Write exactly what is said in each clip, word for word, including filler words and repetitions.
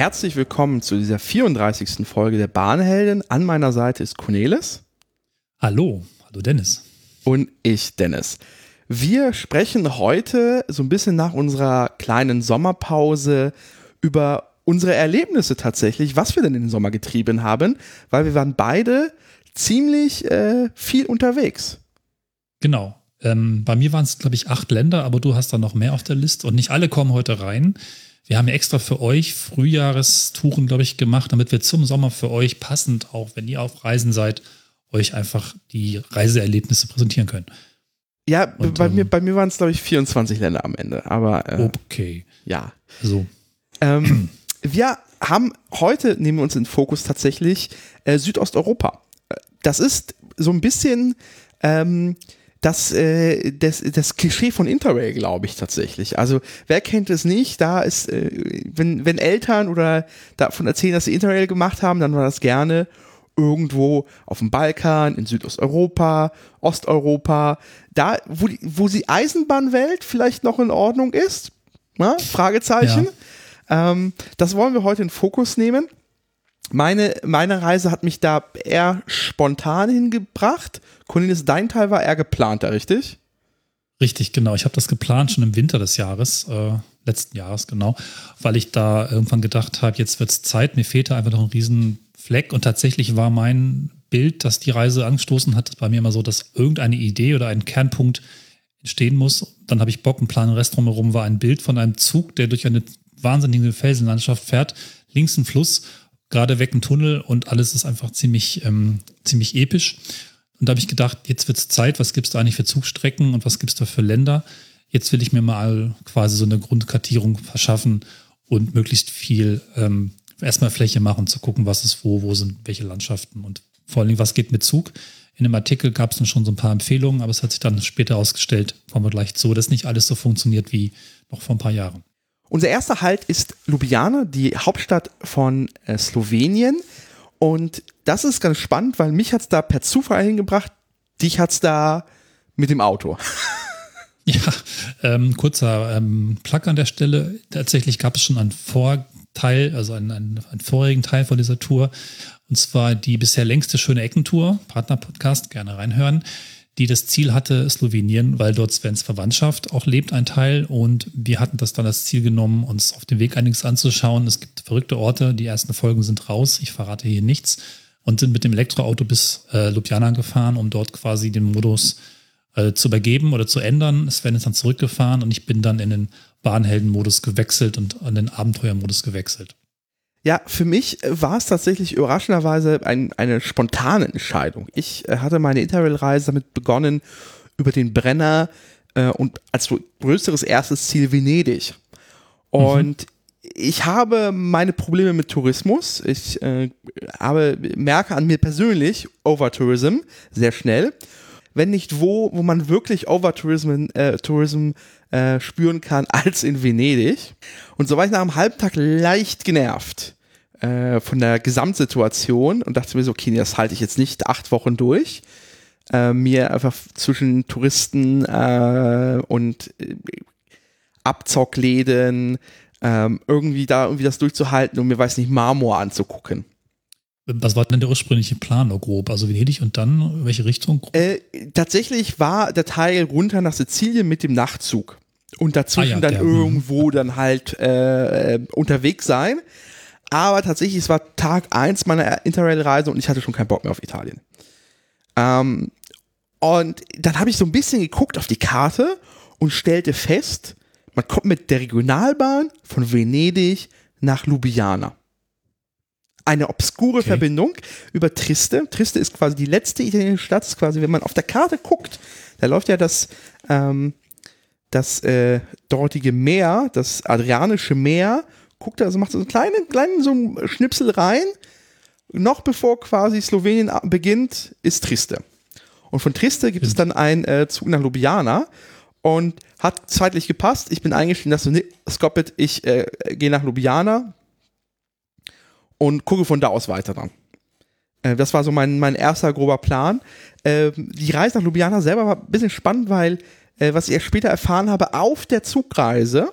Herzlich willkommen zu dieser vierunddreißigsten Folge der Bahnhelden. An meiner Seite ist Cornelis. Hallo, hallo Dennis. Und ich, Dennis. Wir sprechen heute so ein bisschen nach unserer kleinen Sommerpause über unsere Erlebnisse tatsächlich, was wir denn in den Sommer getrieben haben, weil wir waren beide ziemlich äh, viel unterwegs. Genau. Ähm, bei mir waren es, glaube ich, acht Länder, aber du hast da noch mehr auf der Liste und nicht alle kommen heute rein. Wir haben ja extra für euch Frühjahrestouren, glaube ich, gemacht, damit wir zum Sommer für euch passend, auch wenn ihr auf Reisen seid, euch einfach die Reiseerlebnisse präsentieren können. Ja, und, bei, ähm, mir, bei mir waren es, glaube ich, vierundzwanzig Länder am Ende. Aber äh, okay. Ja. So. Ähm, wir haben heute, nehmen wir uns in Fokus tatsächlich, äh, Südosteuropa. Das ist so ein bisschen ähm, das, äh, das, das Klischee von Interrail, glaube ich, tatsächlich. Also wer kennt es nicht? Da ist, äh, wenn, wenn Eltern oder davon erzählen, dass sie Interrail gemacht haben, dann war das gerne irgendwo auf dem Balkan, in Südosteuropa, Osteuropa, da, wo die, wo die Eisenbahnwelt vielleicht noch in Ordnung ist, na? Fragezeichen. Ja. Ähm, das wollen wir heute in Fokus nehmen. Meine, meine Reise hat mich da eher spontan hingebracht. Cornelis, dein Teil war eher geplanter, richtig? Richtig, genau. Ich habe das geplant schon im Winter des Jahres, äh, letzten Jahres, genau, weil ich da irgendwann gedacht habe, jetzt wird es Zeit, mir fehlt da einfach noch ein riesen Fleck. Und tatsächlich war mein Bild, das die Reise angestoßen hat, bei mir immer so, dass irgendeine Idee oder ein Kernpunkt entstehen muss. Dann habe ich Bock, einen Plan, Rest drumherum war ein Bild von einem Zug, der durch eine wahnsinnige Felsenlandschaft fährt, links ein Fluss, gerade weg ein Tunnel und alles ist einfach ziemlich, ähm, ziemlich episch. Und da habe ich gedacht, jetzt wird es Zeit, was gibt es da eigentlich für Zugstrecken und was gibt es da für Länder? Jetzt will ich mir mal quasi so eine Grundkartierung verschaffen und möglichst viel ähm, erstmal Fläche machen, zu gucken, was ist wo, wo sind welche Landschaften und vor allen Dingen, was geht mit Zug. In dem Artikel gab es dann schon so ein paar Empfehlungen, aber es hat sich dann später ausgestellt, kommen wir gleich zu, dass nicht alles so funktioniert wie noch vor ein paar Jahren. Unser erster Halt ist Ljubljana, die Hauptstadt von äh, Slowenien. Und das ist ganz spannend, weil mich hat es da per Zufall hingebracht, dich hat es da mit dem Auto. Ja, ähm, kurzer ähm, Plug an der Stelle. Tatsächlich gab es schon einen Vorteil, also einen, einen, einen vorigen Teil von dieser Tour. Und zwar die bisher längste schöne Eckentour, Partner-Podcast, gerne reinhören, die das Ziel hatte, Slowenien, weil dort Svens Verwandtschaft auch lebt, ein Teil. Und wir hatten das dann als Ziel genommen, uns auf dem Weg einiges anzuschauen. Es gibt verrückte Orte, die ersten Folgen sind raus, ich verrate hier nichts. Und sind mit dem Elektroauto bis äh, Ljubljana gefahren, um dort quasi den Modus äh, zu übergeben oder zu ändern. Sven ist dann zurückgefahren und ich bin dann in den Bahnhelden-Modus gewechselt und in den Abenteuer-Modus gewechselt. Ja, für mich war es tatsächlich überraschenderweise ein, eine spontane Entscheidung. Ich äh, hatte meine Interrail-Reise damit begonnen über den Brenner äh, und als größeres erstes Ziel Venedig. Und mhm. ich habe meine Probleme mit Tourismus. Ich äh, habe, merke an mir persönlich Overtourism sehr schnell. Wenn nicht wo, wo man wirklich Overtourism äh, Tourism, äh, spüren kann, als in Venedig. Und so war ich nach einem halben Tag leicht genervt äh, von der Gesamtsituation und dachte mir so, okay, das halte ich jetzt nicht acht Wochen durch. Äh, mir einfach zwischen Touristen äh, und äh, Abzockläden äh, irgendwie da irgendwie das durchzuhalten und mir, weiß nicht, Marmor anzugucken. Was war denn der ursprüngliche Plan, grob? Also Venedig und dann welche Richtung? Äh, tatsächlich war der Teil runter nach Sizilien mit dem Nachtzug. Und dazwischen ah ja, dann der, irgendwo mh. dann halt äh, unterwegs sein. Aber tatsächlich, es war Tag eins meiner Interrail-Reise und ich hatte schon keinen Bock mehr auf Italien. Ähm, und dann habe ich so ein bisschen geguckt auf die Karte und stellte fest, man kommt mit der Regionalbahn von Venedig nach Ljubljana. Eine obskure okay. Verbindung über Trieste. Trieste ist quasi die letzte italienische Stadt, ist quasi, wenn man auf der Karte guckt, da läuft ja das, ähm, das äh, dortige Meer, das Adriatische Meer, guckt da, also macht so einen kleinen, kleinen so einen Schnipsel rein, noch bevor quasi Slowenien beginnt, ist Trieste. Und von Trieste gibt mhm. es dann einen äh, Zug nach Ljubljana und hat zeitlich gepasst. Ich bin eingestiegen, dass so, nee, Skopit, ich äh, gehe nach Ljubljana. Und gucke von da aus weiter dann. Äh, das war so mein, mein erster grober Plan. Äh, die Reise nach Ljubljana selber war ein bisschen spannend, weil, äh, was ich erst später erfahren habe, auf der Zugreise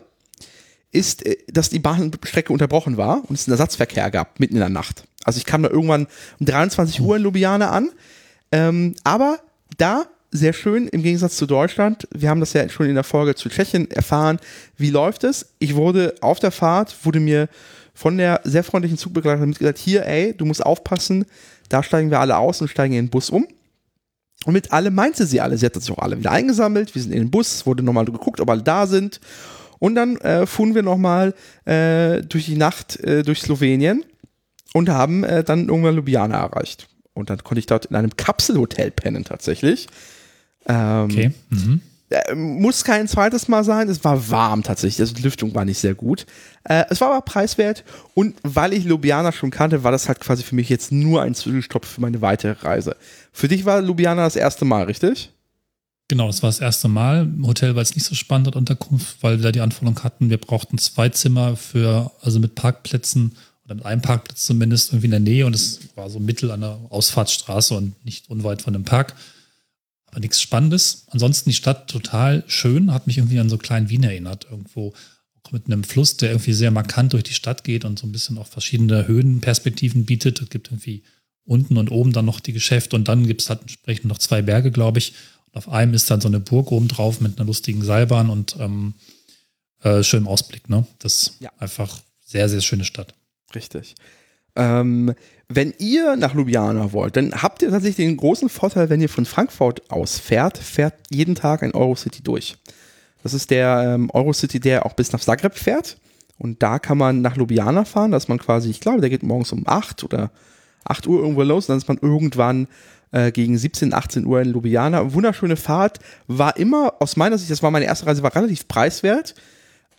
ist, dass die Bahnstrecke unterbrochen war und es einen Ersatzverkehr gab, mitten in der Nacht. Also ich kam da irgendwann um dreiundzwanzig Uhr in Ljubljana an, ähm, aber da sehr schön, im Gegensatz zu Deutschland, wir haben das ja schon in der Folge zu Tschechien erfahren, wie läuft es? Ich wurde auf der Fahrt, wurde mir von der sehr freundlichen Zugbegleiterin mitgesagt, hier ey, du musst aufpassen, da steigen wir alle aus und steigen in den Bus um. Und mit alle meinte sie alle, sie hat sich auch alle wieder eingesammelt, wir sind in den Bus, wurde nochmal geguckt, ob alle da sind. Und dann äh, fuhren wir nochmal äh, durch die Nacht äh, durch Slowenien und haben äh, dann irgendwann Ljubljana erreicht. Und dann konnte ich dort in einem Kapselhotel pennen tatsächlich. Ähm, okay. Mhm. Äh, muss kein zweites Mal sein, es war warm tatsächlich, also die Lüftung war nicht sehr gut. Äh, es war aber preiswert und weil ich Ljubljana schon kannte, war das halt quasi für mich jetzt nur ein Zwischenstopp für meine weitere Reise. Für dich war Ljubljana das erste Mal, richtig? Genau, das war das erste Mal. Im Hotel war es nicht so spannend, Unterkunft, weil wir da die Anforderung hatten, wir brauchten zwei Zimmer für, also mit Parkplätzen oder mit einem Parkplatz zumindest irgendwie in der Nähe und es war so mittel an der Ausfahrtsstraße und nicht unweit von dem Park. Aber nichts Spannendes. Ansonsten die Stadt total schön, hat mich irgendwie an so kleinen Wien erinnert. Irgendwo auch mit einem Fluss, der irgendwie sehr markant durch die Stadt geht und so ein bisschen auch verschiedene Höhenperspektiven bietet. Es gibt irgendwie unten und oben dann noch die Geschäfte und dann gibt es halt entsprechend noch zwei Berge, glaube ich. Und auf einem ist dann so eine Burg oben drauf mit einer lustigen Seilbahn und ähm, äh, schönem Ausblick. Ne? Das ist ja einfach sehr, sehr schöne Stadt. Richtig. Ähm, wenn ihr nach Ljubljana wollt, dann habt ihr tatsächlich den großen Vorteil, wenn ihr von Frankfurt aus fährt, fährt jeden Tag ein Eurocity durch. Das ist der ähm, Eurocity, der auch bis nach Zagreb fährt und da kann man nach Ljubljana fahren, dass man quasi, ich glaube, der geht morgens um acht oder acht Uhr irgendwo los und dann ist man irgendwann äh, gegen siebzehn, achtzehn Uhr in Ljubljana. Wunderschöne Fahrt, war immer aus meiner Sicht, das war meine erste Reise, war relativ preiswert.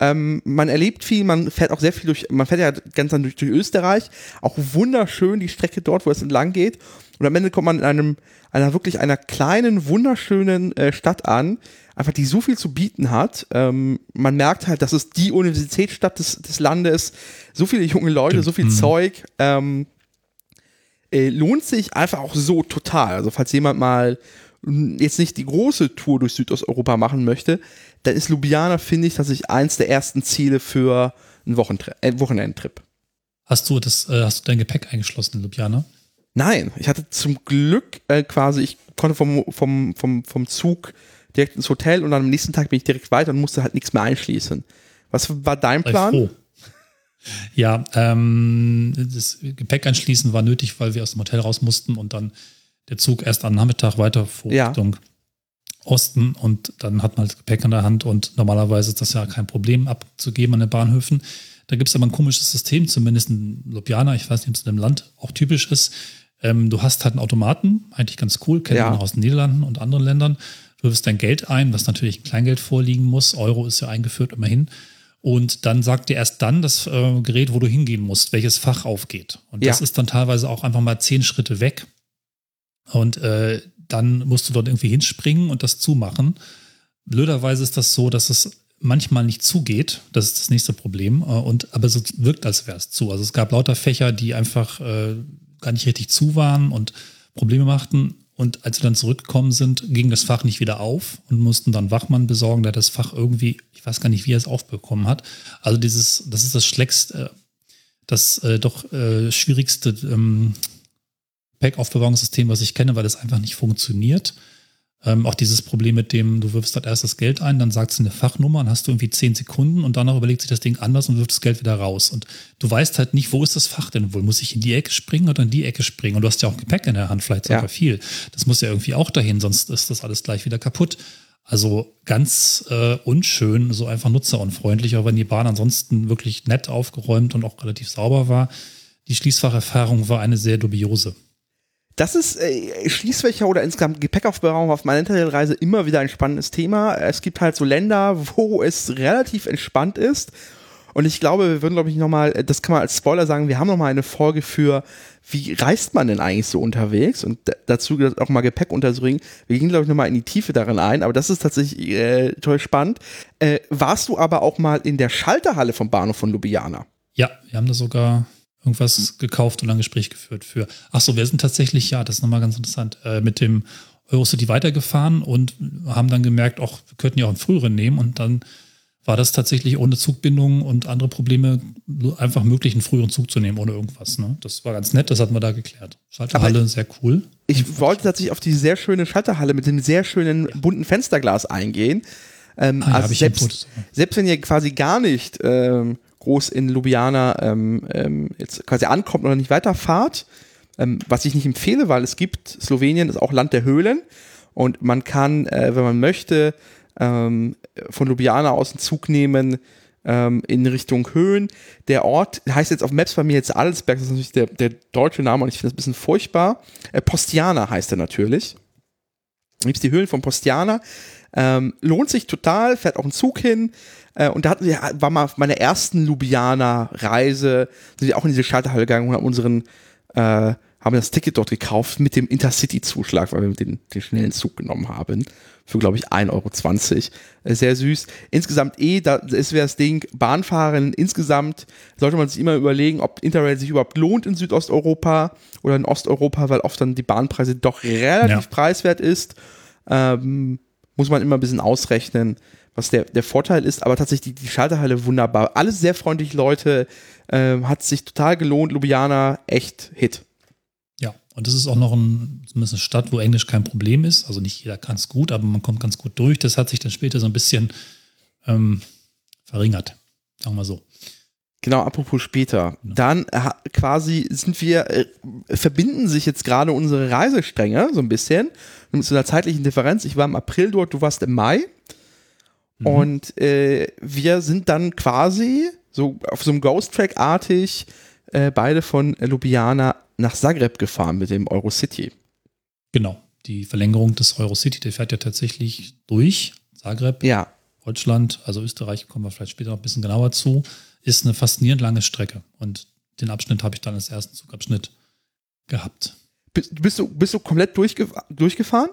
Ähm, man erlebt viel, man fährt auch sehr viel durch, man fährt ja ganz dann durch, durch Österreich, auch wunderschön die Strecke dort, wo es entlang geht und am Ende kommt man in einem, einer wirklich einer kleinen, wunderschönen äh, Stadt an, einfach die so viel zu bieten hat, ähm, man merkt halt, das ist die Universitätsstadt des, des Landes, so viele junge Leute, so viel mhm. Zeug, ähm, äh, lohnt sich einfach auch so total, also falls jemand mal jetzt nicht die große Tour durch Südosteuropa machen möchte, dann ist Ljubljana, finde ich, tatsächlich eins der ersten Ziele für einen Wochentre- äh, Wochenendtrip. Hast du das, äh, hast du dein Gepäck eingeschlossen in Ljubljana? Nein, ich hatte zum Glück äh, quasi, ich konnte vom, vom, vom, vom Zug direkt ins Hotel und dann am nächsten Tag bin ich direkt weiter und musste halt nichts mehr einschließen. Was war dein Plan? Sei froh. Ja, ähm, das Gepäck einschließen war nötig, weil wir aus dem Hotel raus mussten und dann der Zug erst am Nachmittag weiter vor ja. Richtung Osten und dann hat man das Gepäck in der Hand und normalerweise ist das ja kein Problem abzugeben an den Bahnhöfen. Da gibt es aber ein komisches System, zumindest in Ljubljana, ich weiß nicht, ob es in dem Land auch typisch ist. Ähm, du hast halt einen Automaten, eigentlich ganz cool, kennt man ja. aus den Niederlanden und anderen Ländern. Du wirfst dein Geld ein, was natürlich Kleingeld vorliegen muss. Euro ist ja eingeführt, immerhin. Und dann sagt dir erst dann das äh, Gerät, wo du hingehen musst, welches Fach aufgeht. Und ja. das ist dann teilweise auch einfach mal zehn Schritte weg. Und äh, dann musst du dort irgendwie hinspringen und das zumachen. Blöderweise ist das so, dass es manchmal nicht zugeht. Das ist das nächste Problem. Äh, und, aber es wirkt, als wäre es zu. Also es gab lauter Fächer, die einfach äh, gar nicht richtig zu waren und Probleme machten. Und als wir dann zurückgekommen sind, ging das Fach nicht wieder auf und mussten dann Wachmann besorgen, der das Fach irgendwie, ich weiß gar nicht, wie er es aufbekommen hat. Also dieses, das ist das schlechteste, das äh, doch äh, schwierigste ähm, Gepäckaufbewahrungssystem, was ich kenne, weil das einfach nicht funktioniert. Ähm, auch dieses Problem mit dem, du wirfst halt erst das Geld ein, dann sagt es eine Fachnummer und hast du irgendwie zehn Sekunden und danach überlegt sich das Ding anders und wirft das Geld wieder raus. Und du weißt halt nicht, wo ist das Fach denn wohl? Muss ich in die Ecke springen oder in die Ecke springen? Und du hast ja auch Gepäck in der Hand, vielleicht sogar ja. viel. Das muss ja irgendwie auch dahin, sonst ist das alles gleich wieder kaputt. Also ganz äh, unschön, so einfach nutzerunfreundlich, aber wenn die Bahn ansonsten wirklich nett aufgeräumt und auch relativ sauber war, die Schließfacherfahrung war eine sehr dubiose. Das ist äh, Schließfächer oder insgesamt Gepäckaufbewahrung auf meiner Interrail-Reise immer wieder ein spannendes Thema. Es gibt halt so Länder, wo es relativ entspannt ist. Und ich glaube, wir würden, glaube ich, nochmal, das kann man als Spoiler sagen, wir haben nochmal eine Folge für, wie reist man denn eigentlich so unterwegs? Und d- dazu auch mal Gepäck unterzubringen. Wir gehen, glaube ich, nochmal in die Tiefe darin ein, aber das ist tatsächlich äh, toll spannend. Äh, warst du aber auch mal in der Schalterhalle vom Bahnhof von Ljubljana? Ja, wir haben da sogar irgendwas gekauft und ein Gespräch geführt für. Ach so, wir sind tatsächlich, ja, das ist nochmal ganz interessant, äh, mit dem Eurocity weitergefahren und haben dann gemerkt, auch wir könnten ja auch einen früheren nehmen und dann war das tatsächlich ohne Zugbindung und andere Probleme einfach möglich, einen früheren Zug zu nehmen, ohne irgendwas. Ne? Das war ganz nett, das hatten wir da geklärt. Schalterhalle, sehr cool. Ich und wollte tatsächlich auf die sehr schöne Schalterhalle mit dem sehr schönen ja. bunten Fensterglas eingehen. Ähm, ah, ja, also selbst, selbst wenn ihr quasi gar nicht ähm, groß in Ljubljana ähm, ähm, jetzt quasi ankommt oder nicht weiterfahrt, ähm, was ich nicht empfehle, weil es gibt, Slowenien ist auch Land der Höhlen und man kann, äh, wenn man möchte, ähm, von Ljubljana aus einen Zug nehmen ähm, in Richtung Höhen. Der Ort heißt jetzt auf Maps bei mir jetzt Adelsberg, das ist natürlich der, der deutsche Name und ich finde das ein bisschen furchtbar. Äh, Postojna heißt er natürlich. Da gibt es die Höhlen von Postojna. Ähm, lohnt sich total, fährt auch ein Zug hin. Äh, und da hatten wir, war mal auf meiner ersten Ljubljana-Reise, sind wir auch in diese Schalterhalle gegangen und haben unseren, äh, haben das Ticket dort gekauft mit dem Intercity-Zuschlag, weil wir den, den schnellen Zug genommen haben. Für, glaube ich, ein Euro zwanzig. Äh, sehr süß. Insgesamt eh, da ist das Ding, Bahnfahren insgesamt, sollte man sich immer überlegen, ob Interrail sich überhaupt lohnt in Südosteuropa oder in Osteuropa, weil oft dann die Bahnpreise doch relativ ja. preiswert ist. Ähm, muss man immer ein bisschen ausrechnen, was der, der Vorteil ist. Aber tatsächlich die, die Schalterhalle wunderbar. Alles sehr freundlich, Leute. Ähm, hat sich total gelohnt. Ljubljana, echt Hit. Ja, und das ist auch noch ein, zumindest eine Stadt, wo Englisch kein Problem ist. Also nicht jeder kann es gut, aber man kommt ganz gut durch. Das hat sich dann später so ein bisschen ähm, verringert. Sagen wir so. Genau, apropos später. Genau. Dann ha, quasi sind wir, äh, verbinden sich jetzt gerade unsere Reisestränge so ein bisschen mit so einer zeitlichen Differenz. Ich war im April dort, du warst im Mai. Mhm. Und äh, wir sind dann quasi so auf so einem Ghost-Track-artig äh, beide von Ljubljana nach Zagreb gefahren mit dem Eurocity. Genau, die Verlängerung des Eurocity, der fährt ja tatsächlich durch Zagreb, ja. Deutschland, also Österreich, kommen wir vielleicht später noch ein bisschen genauer zu. Ist eine faszinierend lange Strecke. Und den Abschnitt habe ich dann als ersten Zugabschnitt gehabt. Bist, bist, du, bist du komplett durchge- durchgefahren?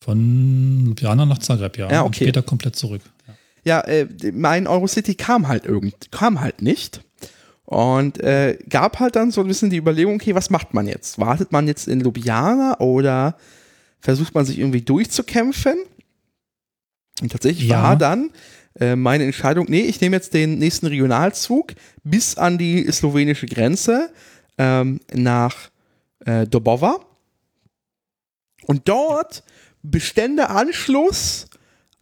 Von Ljubljana nach Zagreb, ja. ja okay. Und später komplett zurück. Ja, ja äh, mein Eurocity kam halt irgend, kam halt nicht. Und äh, gab halt dann so ein bisschen die Überlegung, okay, was macht man jetzt? Wartet man jetzt in Ljubljana oder versucht man sich irgendwie durchzukämpfen? Und tatsächlich ja. war dann meine Entscheidung, nee, ich nehme jetzt den nächsten Regionalzug bis an die slowenische Grenze ähm, nach äh, Dobova und dort bestände Anschluss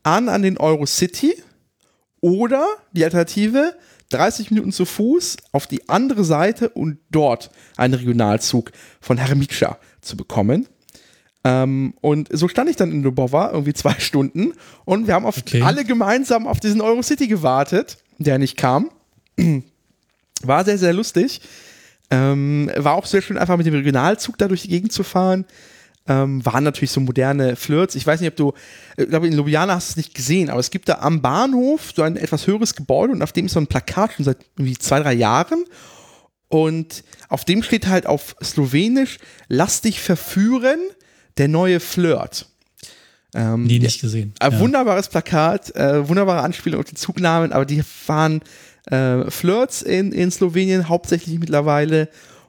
an, an den Eurocity oder die Alternative dreißig Minuten zu Fuß auf die andere Seite und dort einen Regionalzug von Hermica zu bekommen. Ähm, und so stand ich dann in Dobova irgendwie zwei Stunden und wir haben auf okay. alle gemeinsam auf diesen Eurocity gewartet, der nicht kam. War sehr, sehr lustig. Ähm, war auch sehr schön, einfach mit dem Regionalzug da durch die Gegend zu fahren. Ähm, waren natürlich so moderne Flirts. Ich weiß nicht, ob du, ich glaube, in Ljubljana hast du es nicht gesehen, aber es gibt da am Bahnhof so ein etwas höheres Gebäude und auf dem ist so ein Plakat schon seit irgendwie zwei, drei Jahren. Und auf dem steht halt auf Slowenisch, lass dich verführen, der neue Flirt. Ähm, Nie nicht gesehen. Ein ja. wunderbares Plakat, äh, wunderbare Anspielung auf den Zugnamen, aber die waren äh, Flirts in, in Slowenien hauptsächlich mittlerweile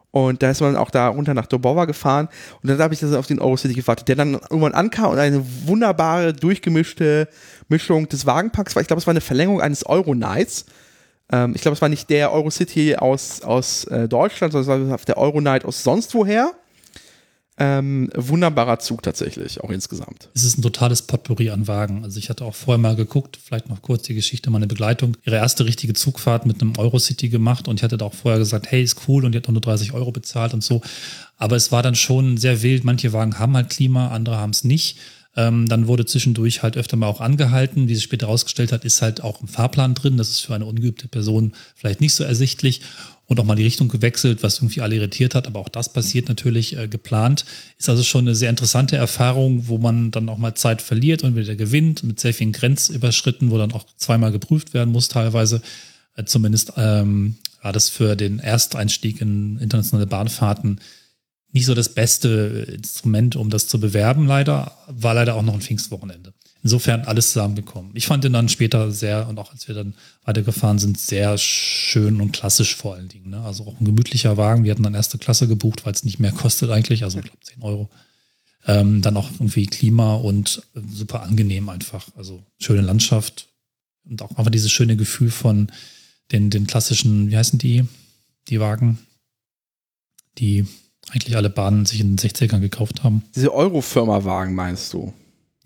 und da ist man auch da runter nach Dobova gefahren und dann habe ich das auf den Eurocity gewartet, der dann irgendwann ankam und eine wunderbare, durchgemischte Mischung des Wagenparks war. Ich glaube, es war eine Verlängerung eines Euronights. Ähm, ich glaube, es war nicht der Eurocity aus, aus äh, Deutschland, sondern es war der Euronight aus sonst woher. Ähm, wunderbarer Zug tatsächlich, auch insgesamt. Es ist ein totales Potpourri an Wagen. Also ich hatte auch vorher mal geguckt, vielleicht noch kurz die Geschichte, meine Begleitung, ihre erste richtige Zugfahrt mit einem Eurocity gemacht und ich hatte da auch vorher gesagt, hey, ist cool und die hat auch nur dreißig Euro bezahlt und so. Aber es war dann schon sehr wild. Manche Wagen haben halt Klima, andere haben es nicht. Ähm, dann wurde zwischendurch halt öfter mal auch angehalten. Wie sich später herausgestellt hat, ist halt auch im Fahrplan drin. Das ist für eine ungeübte Person vielleicht nicht so ersichtlich. Und auch mal die Richtung gewechselt, was irgendwie alle irritiert hat. Aber auch das passiert natürlich äh, geplant. Ist also schon eine sehr interessante Erfahrung, wo man dann auch mal Zeit verliert und wieder gewinnt. Mit sehr vielen Grenzüberschritten, wo dann auch zweimal geprüft werden muss teilweise. Äh, zumindest ähm, war das für den Ersteinstieg in internationale Bahnfahrten nicht so das beste Instrument, um das zu bewerben leider. War leider auch noch ein Pfingstwochenende. Insofern alles zusammengekommen. Ich fand den dann später sehr, und auch als wir dann weitergefahren sind, sehr schön und klassisch vor allen Dingen. Ne? Also auch ein gemütlicher Wagen. Wir hatten dann erste Klasse gebucht, weil es nicht mehr kostet eigentlich, also ich glaube zehn Euro. Ähm, dann auch irgendwie Klima und super angenehm einfach. Also schöne Landschaft, Und auch einfach dieses schöne Gefühl von den, den klassischen, wie heißen die, die Wagen, die eigentlich alle Bahnen sich in den sechzigern gekauft haben. Diese Eurofirma-Wagen meinst du?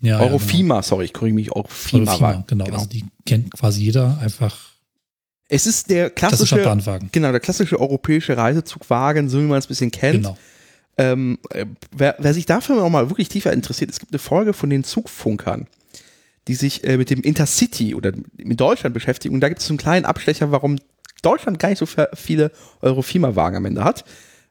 Ja, Eurofima, ja, genau. sorry, ich korrigiere mich, Eurofima, Eurofima genau. genau, also die kennt quasi jeder einfach. Es ist der klassische, Bahnwagen. Genau, der klassische europäische Reisezugwagen, so wie man es ein bisschen kennt. Genau. Ähm, wer, wer sich dafür auch mal wirklich tiefer interessiert, es gibt eine Folge von den Zugfunkern, die sich äh, mit dem Intercity oder mit Deutschland beschäftigen. Und da gibt es so einen kleinen Abstecher, warum Deutschland gar nicht so viele Eurofima-Wagen am Ende hat.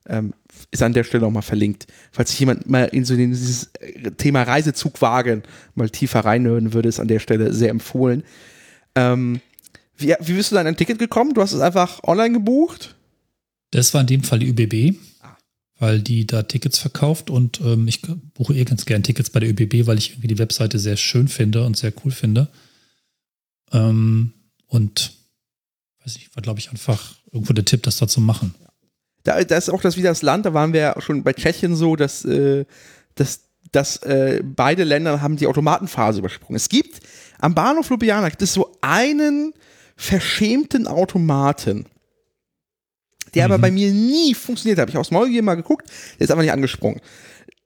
Ähm, ist an der Stelle auch mal verlinkt. Falls sich jemand mal in so dieses Thema Reisezugwagen mal tiefer reinhören würde, ist an der Stelle sehr empfohlen. Ähm, wie, wie bist du dann an ein Ticket gekommen? Du hast es einfach online gebucht? Das war in dem Fall die ÖBB, weil die da Tickets verkauft und ähm, ich buche eh ganz gern Tickets bei der ÖBB, weil ich irgendwie die Webseite sehr schön finde und sehr cool finde. Ähm, und weiß nicht, war glaube ich einfach irgendwo der Tipp, das da zu machen. Da, da ist auch das wieder das Land, da waren wir ja schon bei Tschechien so, dass, äh, dass, dass äh, beide Länder haben die Automatenphase übersprungen. Es gibt am Bahnhof Ljubljana gibt es so einen verschämten Automaten, der mhm. aber bei mir nie funktioniert hat. Ich habe aus Neugier mal geguckt, der ist einfach nicht angesprungen.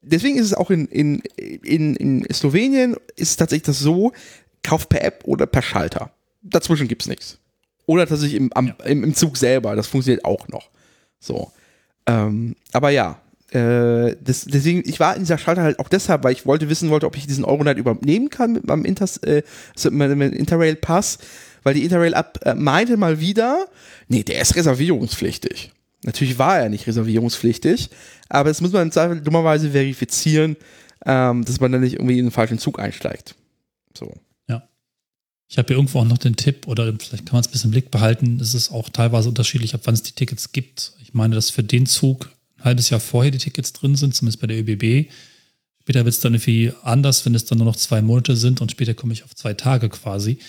Deswegen ist es auch in, in, in, in Slowenien ist es tatsächlich das so, kauf per App oder per Schalter. Dazwischen gibt es nichts. Oder tatsächlich im, am, ja. im, im Zug selber, das funktioniert auch noch. So, ähm, aber ja, äh, das, deswegen, ich war in dieser Schalter halt auch deshalb, weil ich wollte wissen wollte, ob ich diesen Euronight übernehmen kann mit meinem, Inters, äh, mit meinem Interrail-Pass, weil die Interrail-App äh, meinte mal wieder, nee, der ist reservierungspflichtig. Natürlich war er nicht reservierungspflichtig, aber das muss man im Zweifel dummerweise verifizieren, ähm, dass man dann nicht irgendwie in den falschen Zug einsteigt. So. Ich habe hier irgendwo auch noch den Tipp, oder vielleicht kann man es ein bisschen im Blick behalten, es ist auch teilweise unterschiedlich, ab wann es die Tickets gibt. Ich meine, dass für den Zug ein halbes Jahr vorher die Tickets drin sind, zumindest bei der ÖBB. Später wird es dann irgendwie anders, wenn es dann nur noch zwei Monate sind und später komme ich auf zwei Tage quasi.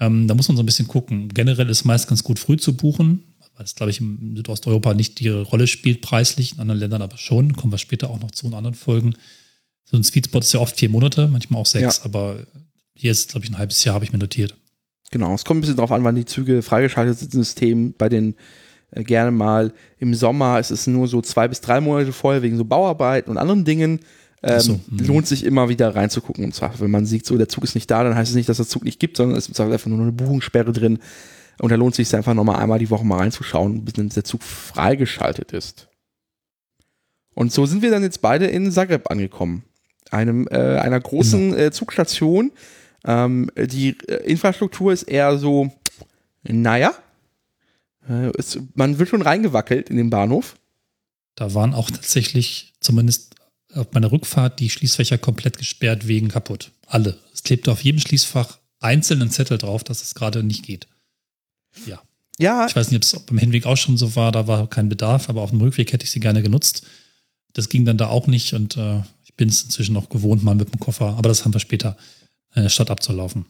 Ähm, da muss man so ein bisschen gucken. Generell ist meist ganz gut, früh zu buchen, weil es, glaube ich, in Südosteuropa nicht die Rolle spielt preislich, in anderen Ländern aber schon. Kommen wir später auch noch zu in anderen Folgen. So ein Sweet Spot ist ja oft vier Monate, manchmal auch sechs, ja. aber... Hier ist, glaube ich, ein halbes Jahr, habe ich mir notiert. Genau, es kommt ein bisschen drauf an, wann die Züge freigeschaltet sind im System. Bei den äh, gerne mal im Sommer ist es nur so zwei bis drei Monate vorher wegen so Bauarbeiten und anderen Dingen. Ähm, so, lohnt sich immer wieder reinzugucken. Und zwar, wenn man sieht, so der Zug ist nicht da, dann heißt es nicht, dass der Zug nicht gibt, sondern es ist einfach nur eine Buchungssperre drin. Und da lohnt es sich einfach nochmal einmal die Woche mal reinzuschauen, bis der Zug freigeschaltet ist. Und so sind wir dann jetzt beide in Zagreb angekommen. Einem, äh, einer großen äh, Zugstation. Ähm, die Infrastruktur ist eher so, naja, äh, ist, man wird schon reingewackelt in den Bahnhof. Da waren auch tatsächlich, zumindest auf meiner Rückfahrt, die Schließfächer komplett gesperrt wegen kaputt. Alle. Es klebte auf jedem Schließfach einzelnen Zettel drauf, dass es gerade nicht geht. Ja. ja. Ich weiß nicht, ob es beim Hinweg auch schon so war, da war kein Bedarf, aber auf dem Rückweg hätte ich sie gerne genutzt. Das ging dann da auch nicht und äh, ich bin es inzwischen noch gewohnt, mal mit dem Koffer, aber das haben wir später statt abzulaufen.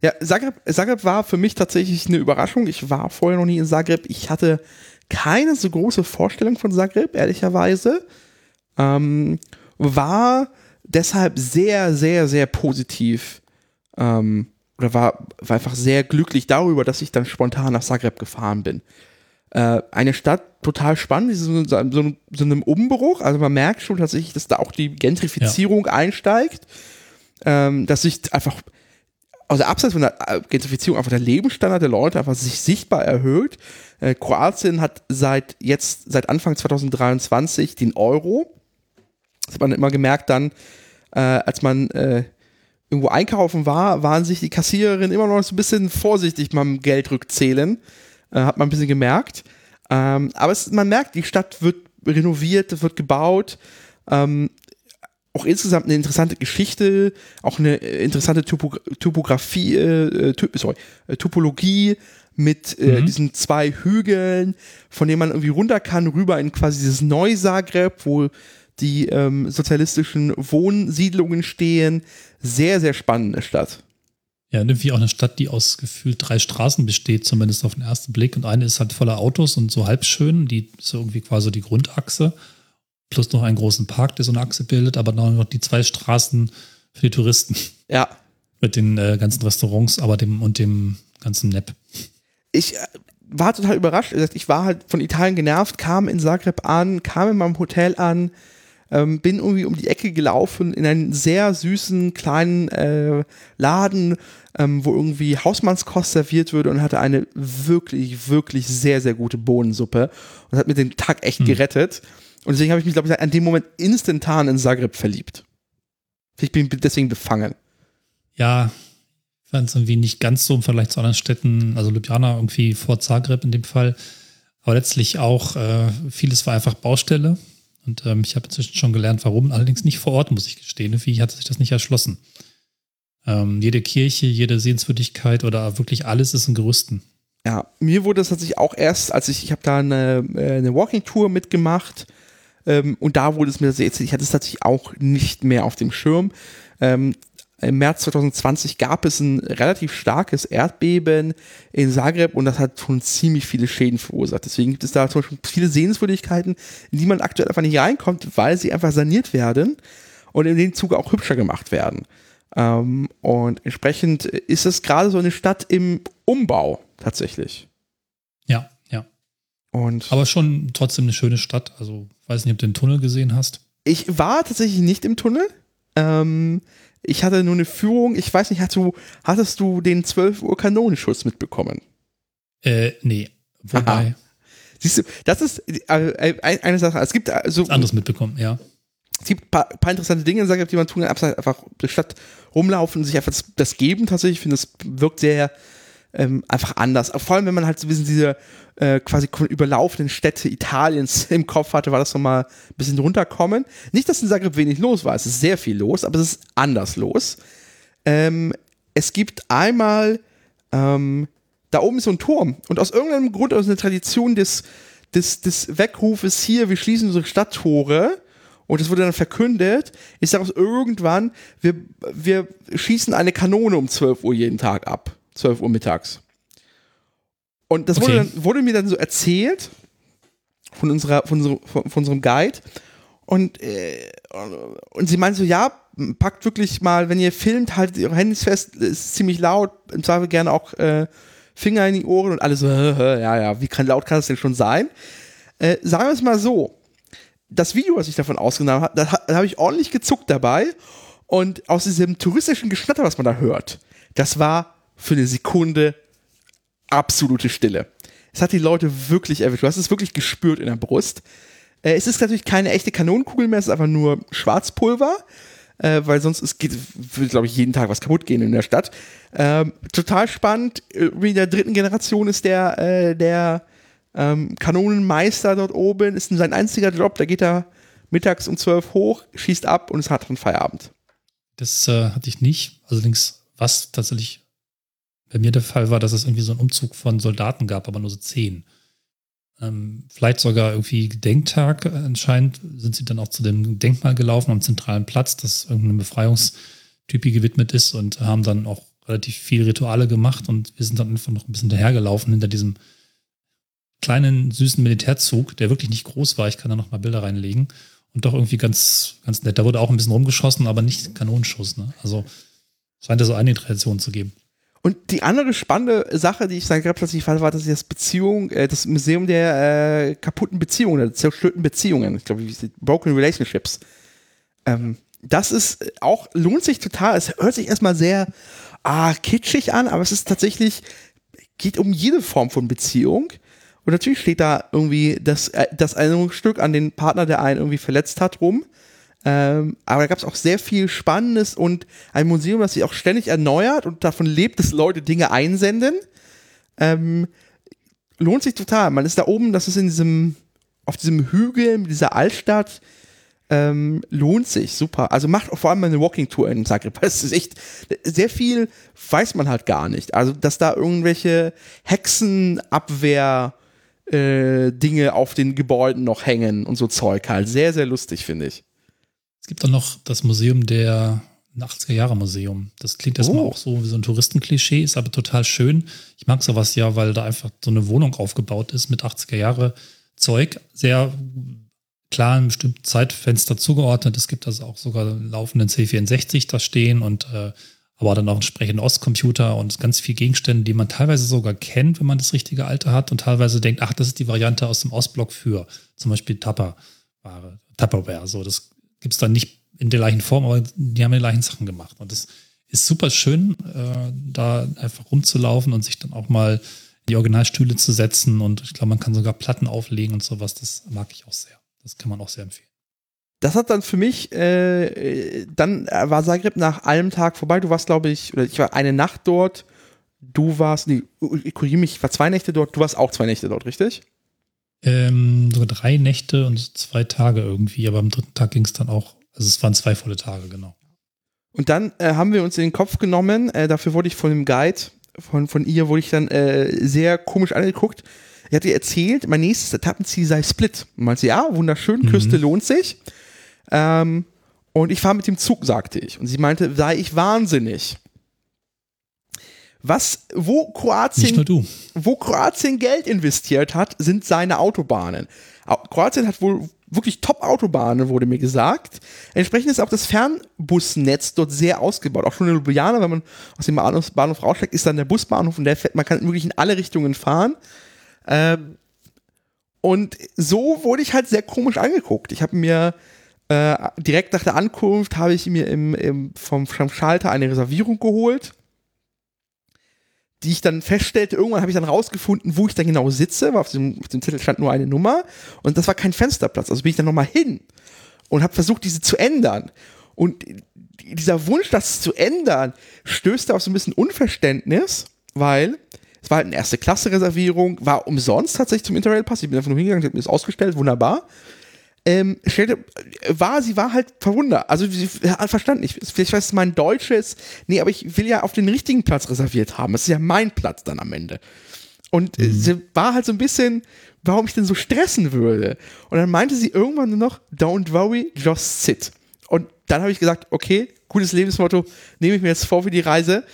Ja, Zagreb, Zagreb war für mich tatsächlich eine Überraschung. Ich war vorher noch nie in Zagreb. Ich hatte keine so große Vorstellung von Zagreb, ehrlicherweise. Ähm, war deshalb sehr, sehr, sehr positiv ähm, oder war, war einfach sehr glücklich darüber, dass ich dann spontan nach Zagreb gefahren bin. Äh, eine Stadt, total spannend, so, so, so einem Umbruch. Also man merkt schon tatsächlich, dass da auch die Gentrifizierung ja. einsteigt. Ähm, dass sich einfach, also abseits von der Gentrifizierung, einfach der Lebensstandard der Leute einfach sich sichtbar erhöht. Äh, Kroatien hat seit jetzt, seit Anfang zwanzig dreiundzwanzig den Euro. Das hat man immer gemerkt dann, äh, als man äh, irgendwo einkaufen war, waren sich die Kassiererinnen immer noch so ein bisschen vorsichtig beim Geld rückzählen. Äh, hat man ein bisschen gemerkt. Ähm, aber es, man merkt, die Stadt wird renoviert, wird gebaut. Ähm, Auch insgesamt eine interessante Geschichte, auch eine interessante Topo- Topografie, äh, Top- sorry, Topologie mit äh, mhm. diesen zwei Hügeln, von denen man irgendwie runter kann, rüber in quasi dieses Neu-Zagreb, wo die ähm, sozialistischen Wohnsiedlungen stehen. Sehr, sehr spannende Stadt. Ja, irgendwie auch eine Stadt, die aus gefühlt drei Straßen besteht, zumindest auf den ersten Blick. Und eine ist halt voller Autos und so halb schön, die ist so irgendwie quasi die Grundachse. Plus noch einen großen Park, der so eine Achse bildet, aber noch die zwei Straßen für die Touristen. Ja. Mit den äh, ganzen Restaurants, aber dem und dem ganzen Nap. Ich äh, war total überrascht. Ich war halt von Italien genervt, kam in Zagreb an, kam in meinem Hotel an, ähm, bin irgendwie um die Ecke gelaufen in einen sehr süßen kleinen äh, Laden, ähm, wo irgendwie Hausmannskost serviert würde und hatte eine wirklich, wirklich sehr, sehr gute Bohnensuppe und hat mir den Tag echt hm. gerettet. Und deswegen habe ich mich, glaube ich, an dem Moment instantan in Zagreb verliebt. Ich bin deswegen befangen. Ja, ich fand es irgendwie nicht ganz so im Vergleich zu anderen Städten, also Ljubljana irgendwie vor Zagreb in dem Fall, aber letztlich auch, äh, vieles war einfach Baustelle und ähm, ich habe inzwischen schon gelernt, warum, allerdings nicht vor Ort, muss ich gestehen, irgendwie hat sich das nicht erschlossen. Ähm, jede Kirche, jede Sehenswürdigkeit oder wirklich alles ist in Gerüsten. Ja, mir wurde das tatsächlich auch erst, als ich, ich habe da eine, eine Walking-Tour mitgemacht ähm, und da wurde es mir tatsächlich, ich hatte es tatsächlich auch nicht mehr auf dem Schirm. ähm, Im März zwanzig zwanzig gab es ein relativ starkes Erdbeben in Zagreb und das hat schon ziemlich viele Schäden verursacht. Deswegen gibt es da zum Beispiel viele Sehenswürdigkeiten, in die man aktuell einfach nicht reinkommt, weil sie einfach saniert werden und in dem Zuge auch hübscher gemacht werden. Und entsprechend ist es gerade so eine Stadt im Umbau tatsächlich. Ja, ja. Und aber schon trotzdem eine schöne Stadt. Also ich weiß nicht, ob du den Tunnel gesehen hast. Ich war tatsächlich nicht im Tunnel. Ähm, Ich hatte nur eine Führung, ich weiß nicht, hattest du, hattest du den zwölf Uhr Kanonenschuss mitbekommen? Äh, nee. Wobei. Aha. Siehst du, das ist eine Sache, es gibt also anderes mitbekommen, ja. Es gibt ein paar, paar interessante Dinge in Zagreb, die man tun kann, einfach die Stadt rumlaufen und sich einfach das, das geben tatsächlich. Ich finde, das wirkt sehr ähm, einfach anders. Vor allem, wenn man halt so ein bisschen diese äh, quasi überlaufenden Städte Italiens im Kopf hatte, war das nochmal ein bisschen runterkommen. Nicht, dass in Zagreb wenig los war, es ist sehr viel los, aber es ist anders los. Ähm, es gibt einmal, ähm, da oben ist so ein Turm und aus irgendeinem Grund, aus einer Tradition des, des, des Weckrufes hier, wir schließen unsere Stadttore und es wurde dann verkündet, ich sage es irgendwann, wir, wir schießen eine Kanone um zwölf Uhr jeden Tag ab. zwölf Uhr mittags. Und das okay. wurde, dann, wurde mir dann so erzählt von, unserer, von, so, von, von unserem Guide. Und, äh, und sie meinte so, ja, packt wirklich mal, wenn ihr filmt, haltet eure Handys fest, ist ziemlich laut, im Zweifel gerne auch äh, Finger in die Ohren und alles so, ja, ja, wie kann, laut kann das denn schon sein? Äh, sagen wir es mal so, das Video, was ich davon ausgenommen habe, da, da habe ich ordentlich gezuckt dabei und aus diesem touristischen Geschnatter, was man da hört, das war für eine Sekunde absolute Stille. Es hat die Leute wirklich erwischt. Du hast es wirklich gespürt in der Brust. Äh, es ist natürlich keine echte Kanonenkugel mehr, es ist einfach nur Schwarzpulver, äh, weil sonst es geht, würde, glaube ich, jeden Tag was kaputt gehen in der Stadt. Ähm, total spannend. In der dritten Generation ist der, äh, der ähm, Kanonenmeister dort oben. Ist sein einziger Job. Da geht er mittags um zwölf hoch, schießt ab und es hat einen Feierabend. Das äh, hatte ich nicht. Allerdings, was tatsächlich bei mir der Fall war, dass es irgendwie so einen Umzug von Soldaten gab, aber nur so zehn. Ähm, vielleicht sogar irgendwie Gedenktag. Anscheinend sind sie dann auch zu dem Denkmal gelaufen am zentralen Platz, das irgendeinem Befreiungstypi gewidmet ist und haben dann auch relativ viel Rituale gemacht und wir sind dann einfach noch ein bisschen dahergelaufen hinter diesem kleinen, süßen Militärzug, der wirklich nicht groß war. Ich kann da noch mal Bilder reinlegen. Und doch irgendwie ganz, ganz nett. Da wurde auch ein bisschen rumgeschossen, aber nicht Kanonenschuss. Ne? Also es scheint da so eine Tradition zu geben. Und die andere spannende Sache, die ich sagen gerade plötzlich fand, war, dass ich das Beziehung, äh, das Museum der äh, kaputten Beziehungen, der zerstörten Beziehungen, ich glaube, wie die Broken Relationships. Ähm, das ist auch, lohnt sich total. Es hört sich erstmal sehr ah, kitschig an, aber es ist tatsächlich, geht um jede Form von Beziehung. Und natürlich steht da irgendwie das, äh, das Erinnerungsstück an den Partner, der einen irgendwie verletzt hat, rum. Ähm, aber da gab es auch sehr viel Spannendes und ein Museum, das sich auch ständig erneuert und davon lebt, dass Leute Dinge einsenden. Ähm, lohnt sich total. Man ist da oben, das ist in diesem, auf diesem Hügel, in dieser Altstadt. Ähm, lohnt sich, super. Also macht auch vor allem mal eine Walking-Tour in Zagreb. Das ist echt, sehr viel weiß man halt gar nicht. Also, dass da irgendwelche Hexenabwehr äh, Dinge auf den Gebäuden noch hängen und so Zeug halt. Sehr, sehr lustig, finde ich. Es gibt dann noch das Museum der achtziger-Jahre-Museum. Das klingt erstmal oh. auch so wie so ein Touristenklischee, ist aber total schön. Ich mag sowas ja, weil da einfach so eine Wohnung aufgebaut ist mit achtziger-Jahre-Zeug. Sehr klar in einem bestimmten Zeitfenster zugeordnet. Es gibt also auch sogar laufenden C vierundsechzig da stehen und äh, aber dann auch entsprechend Ostcomputer und ganz viele Gegenstände, die man teilweise sogar kennt, wenn man das richtige Alter hat und teilweise denkt, ach, das ist die Variante aus dem Ostblock für zum Beispiel Tupperware, Tupperware. So, das gibt es dann nicht in der gleichen Form, aber die haben die gleichen Sachen gemacht. Und das ist super schön, äh, da einfach rumzulaufen und sich dann auch mal in die Originalstühle zu setzen. Und ich glaube, man kann sogar Platten auflegen und sowas. Das mag ich auch sehr. Das kann man auch sehr empfehlen. Das hat dann für mich, äh, dann war Zagreb nach einem Tag vorbei. Du warst, glaube ich, oder ich war eine Nacht dort. Du warst, nee, ich korrigiere mich, ich war zwei Nächte dort. Du warst auch zwei Nächte dort, richtig? Ähm, so drei Nächte und zwei Tage irgendwie. Aber am dritten Tag ging es dann auch. Also es waren zwei volle Tage, genau. Und dann äh, haben wir uns in den Kopf genommen. Äh, dafür wurde ich von dem Guide, von, von ihr, wurde ich dann äh, sehr komisch angeguckt. Ich hatte ihr erzählt, mein nächstes Etappenziel sei Split. Und meinte, ja, wunderschön, mhm. Küste lohnt sich. Ähm, und ich fahre mit dem Zug, sagte ich. Und sie meinte, sei ich wahnsinnig. Was, wo Kroatien, wo Kroatien Geld investiert hat, sind seine Autobahnen. Kroatien hat wohl wirklich Top-Autobahnen, wurde mir gesagt. Entsprechend ist auch das Fernbusnetz dort sehr ausgebaut. Auch schon in Ljubljana, wenn man aus dem Bahnhof, Bahnhof raussteigt, ist dann der Busbahnhof und der fährt, man kann wirklich in alle Richtungen fahren. Ähm, und so wurde ich halt sehr komisch angeguckt. Ich habe mir äh, direkt nach der Ankunft habe ich mir im, im, vom Schalter eine Reservierung geholt, die ich dann feststellte, irgendwann habe ich dann rausgefunden, wo ich dann genau sitze, weil auf dem, auf dem Zettel stand nur eine Nummer und das war kein Fensterplatz, also bin ich dann nochmal hin und habe versucht, diese zu ändern. Und dieser Wunsch, das zu ändern, stößte auf so ein bisschen Unverständnis, weil es war halt eine Erste-Klasse-Reservierung, war umsonst tatsächlich zum Interrail-Pass, ich bin einfach nur hingegangen, habe mir das ausgestellt, wunderbar. Ähm, stellte, war, sie war halt verwundert, also sie hat verstanden, ich, vielleicht weiß es mein Deutsches, nee, aber ich will ja auf den richtigen Platz reserviert haben, das ist ja mein Platz dann am Ende. Und mhm. sie war halt so ein bisschen, warum ich denn so stressen würde. Und dann meinte sie irgendwann nur noch, don't worry, just sit. Und dann habe ich gesagt, okay, gutes Lebensmotto, nehme ich mir jetzt vor für die Reise.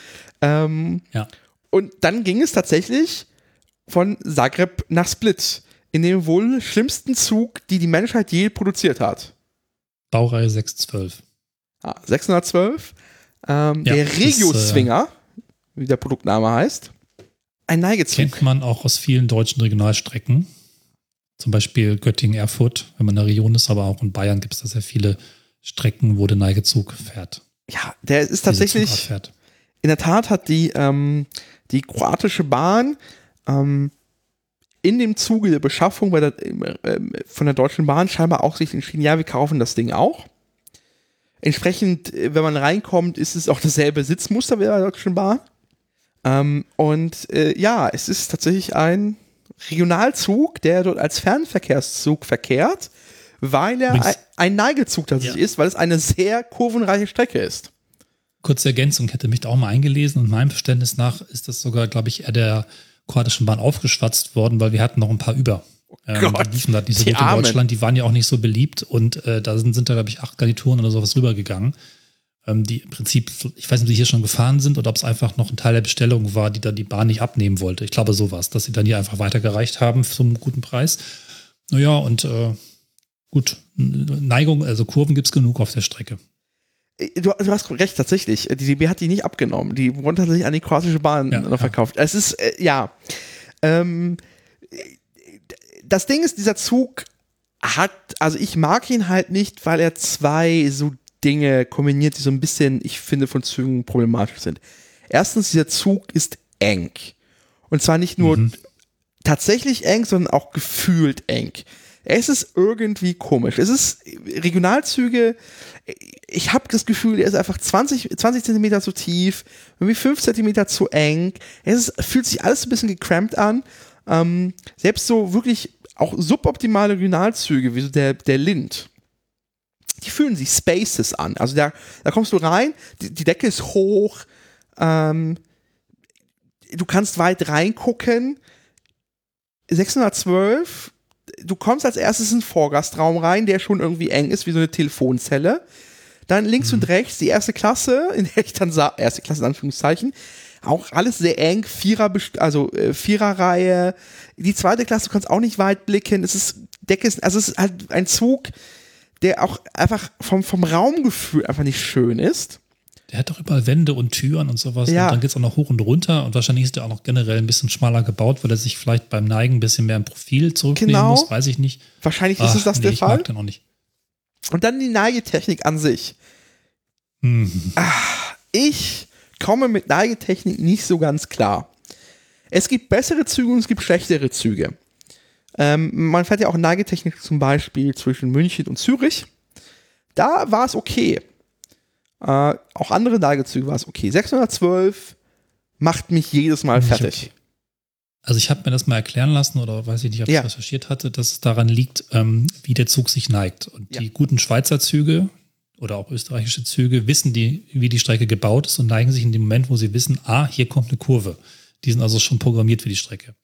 Ähm, ja. Und dann ging es tatsächlich von Zagreb nach Split. In dem wohl schlimmsten Zug, die die Menschheit je produziert hat. Baureihe sechshundertzwölf. Ah, sechshundertzwölf. Ähm, ja, der Regio-Zwinger, äh, wie der Produktname heißt. Ein Neigezug. Kennt man auch aus vielen deutschen Regionalstrecken. Zum Beispiel Göttingen-Erfurt, wenn man in der Region ist, aber auch in Bayern gibt es da sehr viele Strecken, wo der Neigezug fährt. Ja, der ist tatsächlich, in der Tat hat die, ähm, die kroatische Bahn ähm, in dem Zuge der Beschaffung bei der, äh, von der Deutschen Bahn scheinbar auch sich entschieden, ja, wir kaufen das Ding auch. Entsprechend, wenn man reinkommt, ist es auch dasselbe Sitzmuster wie bei der Deutschen Bahn. Ähm, und äh, ja, es ist tatsächlich ein Regionalzug, der dort als Fernverkehrszug verkehrt, weil er ein, ein Neigezug tatsächlich ja. ist, weil es eine sehr kurvenreiche Strecke ist. Kurze Ergänzung, hätte mich da auch mal eingelesen und meinem Verständnis nach ist das sogar, glaube ich, eher der kroatischen Bahn aufgeschwatzt worden, weil wir hatten noch ein paar über. Ähm, Gott, die liefen da nicht so gut Armen. In Deutschland, die waren ja auch nicht so beliebt und äh, da sind, sind da, glaube ich, acht Garnituren oder sowas rübergegangen, ähm, die im Prinzip, ich weiß nicht, ob die hier schon gefahren sind oder ob es einfach noch ein Teil der Bestellung war, die da die Bahn nicht abnehmen wollte. Ich glaube, so war es, dass sie dann hier einfach weitergereicht haben zum guten Preis. Naja, und äh, gut, Neigung, also Kurven gibt es genug auf der Strecke. Du, du hast recht, tatsächlich. Die D B hat die nicht abgenommen. Die wurden tatsächlich an die kroatische Bahn ja, noch verkauft. Ja. Es ist, äh, ja. Ähm, das Ding ist, dieser Zug hat, also ich mag ihn halt nicht, weil er zwei so Dinge kombiniert, die so ein bisschen, ich finde, von Zügen problematisch sind. Erstens, dieser Zug ist eng. Und zwar nicht nur mhm. tatsächlich eng, sondern auch gefühlt eng. Es ist irgendwie komisch. Es ist Regionalzüge, ich habe das Gefühl, er ist einfach zwanzig, zwanzig Zentimeter zu tief, irgendwie fünf Zentimeter zu eng. Es ist, fühlt sich alles ein bisschen gecrampt an. Ähm, selbst so wirklich auch suboptimale Regionalzüge, wie so der, der Lind, die fühlen sich Spaces an. Also da, da kommst du rein, die, die Decke ist hoch, ähm, du kannst weit reingucken. sechshundertzwölf Du kommst als erstes in den Vorgastraum rein, der schon irgendwie eng ist, wie so eine Telefonzelle. Dann links mhm. und rechts die erste Klasse, in der ich dann sah, erste Klasse in Anführungszeichen, auch alles sehr eng, Vierer, also äh, Viererreihe. Die zweite Klasse, du kannst auch nicht weit blicken. Es ist Decke, also es ist halt ein Zug, der auch einfach vom, vom Raumgefühl einfach nicht schön ist. der hat doch überall Wände und Türen und sowas. Ja. Und dann geht es auch noch hoch und runter. Und wahrscheinlich ist der auch noch generell ein bisschen schmaler gebaut, weil er sich vielleicht beim Neigen ein bisschen mehr im Profil zurücknehmen genau. muss. Weiß ich nicht. Wahrscheinlich Ach, ist es das nee, der ich Fall. Mag den auch nicht. Und dann die Neigetechnik an sich. Mhm. Ach, ich komme mit Neigetechnik nicht so ganz klar. Es gibt bessere Züge und es gibt schlechtere Züge. Ähm, man fährt ja auch Neigetechnik zum Beispiel zwischen München und Zürich. Da war es okay. Äh, auch andere Neigezüge war es okay. sechshundertzwölf macht mich jedes Mal fertig. Okay. Also ich habe mir das mal erklären lassen oder weiß ich nicht, ob ich ja. recherchiert hatte, dass es daran liegt, ähm, wie der Zug sich neigt. Und ja. die guten Schweizer Züge oder auch österreichische Züge wissen, die, wie die Strecke gebaut ist und neigen sich in dem Moment, wo sie wissen, ah, hier kommt eine Kurve. Die sind also schon programmiert für die Strecke.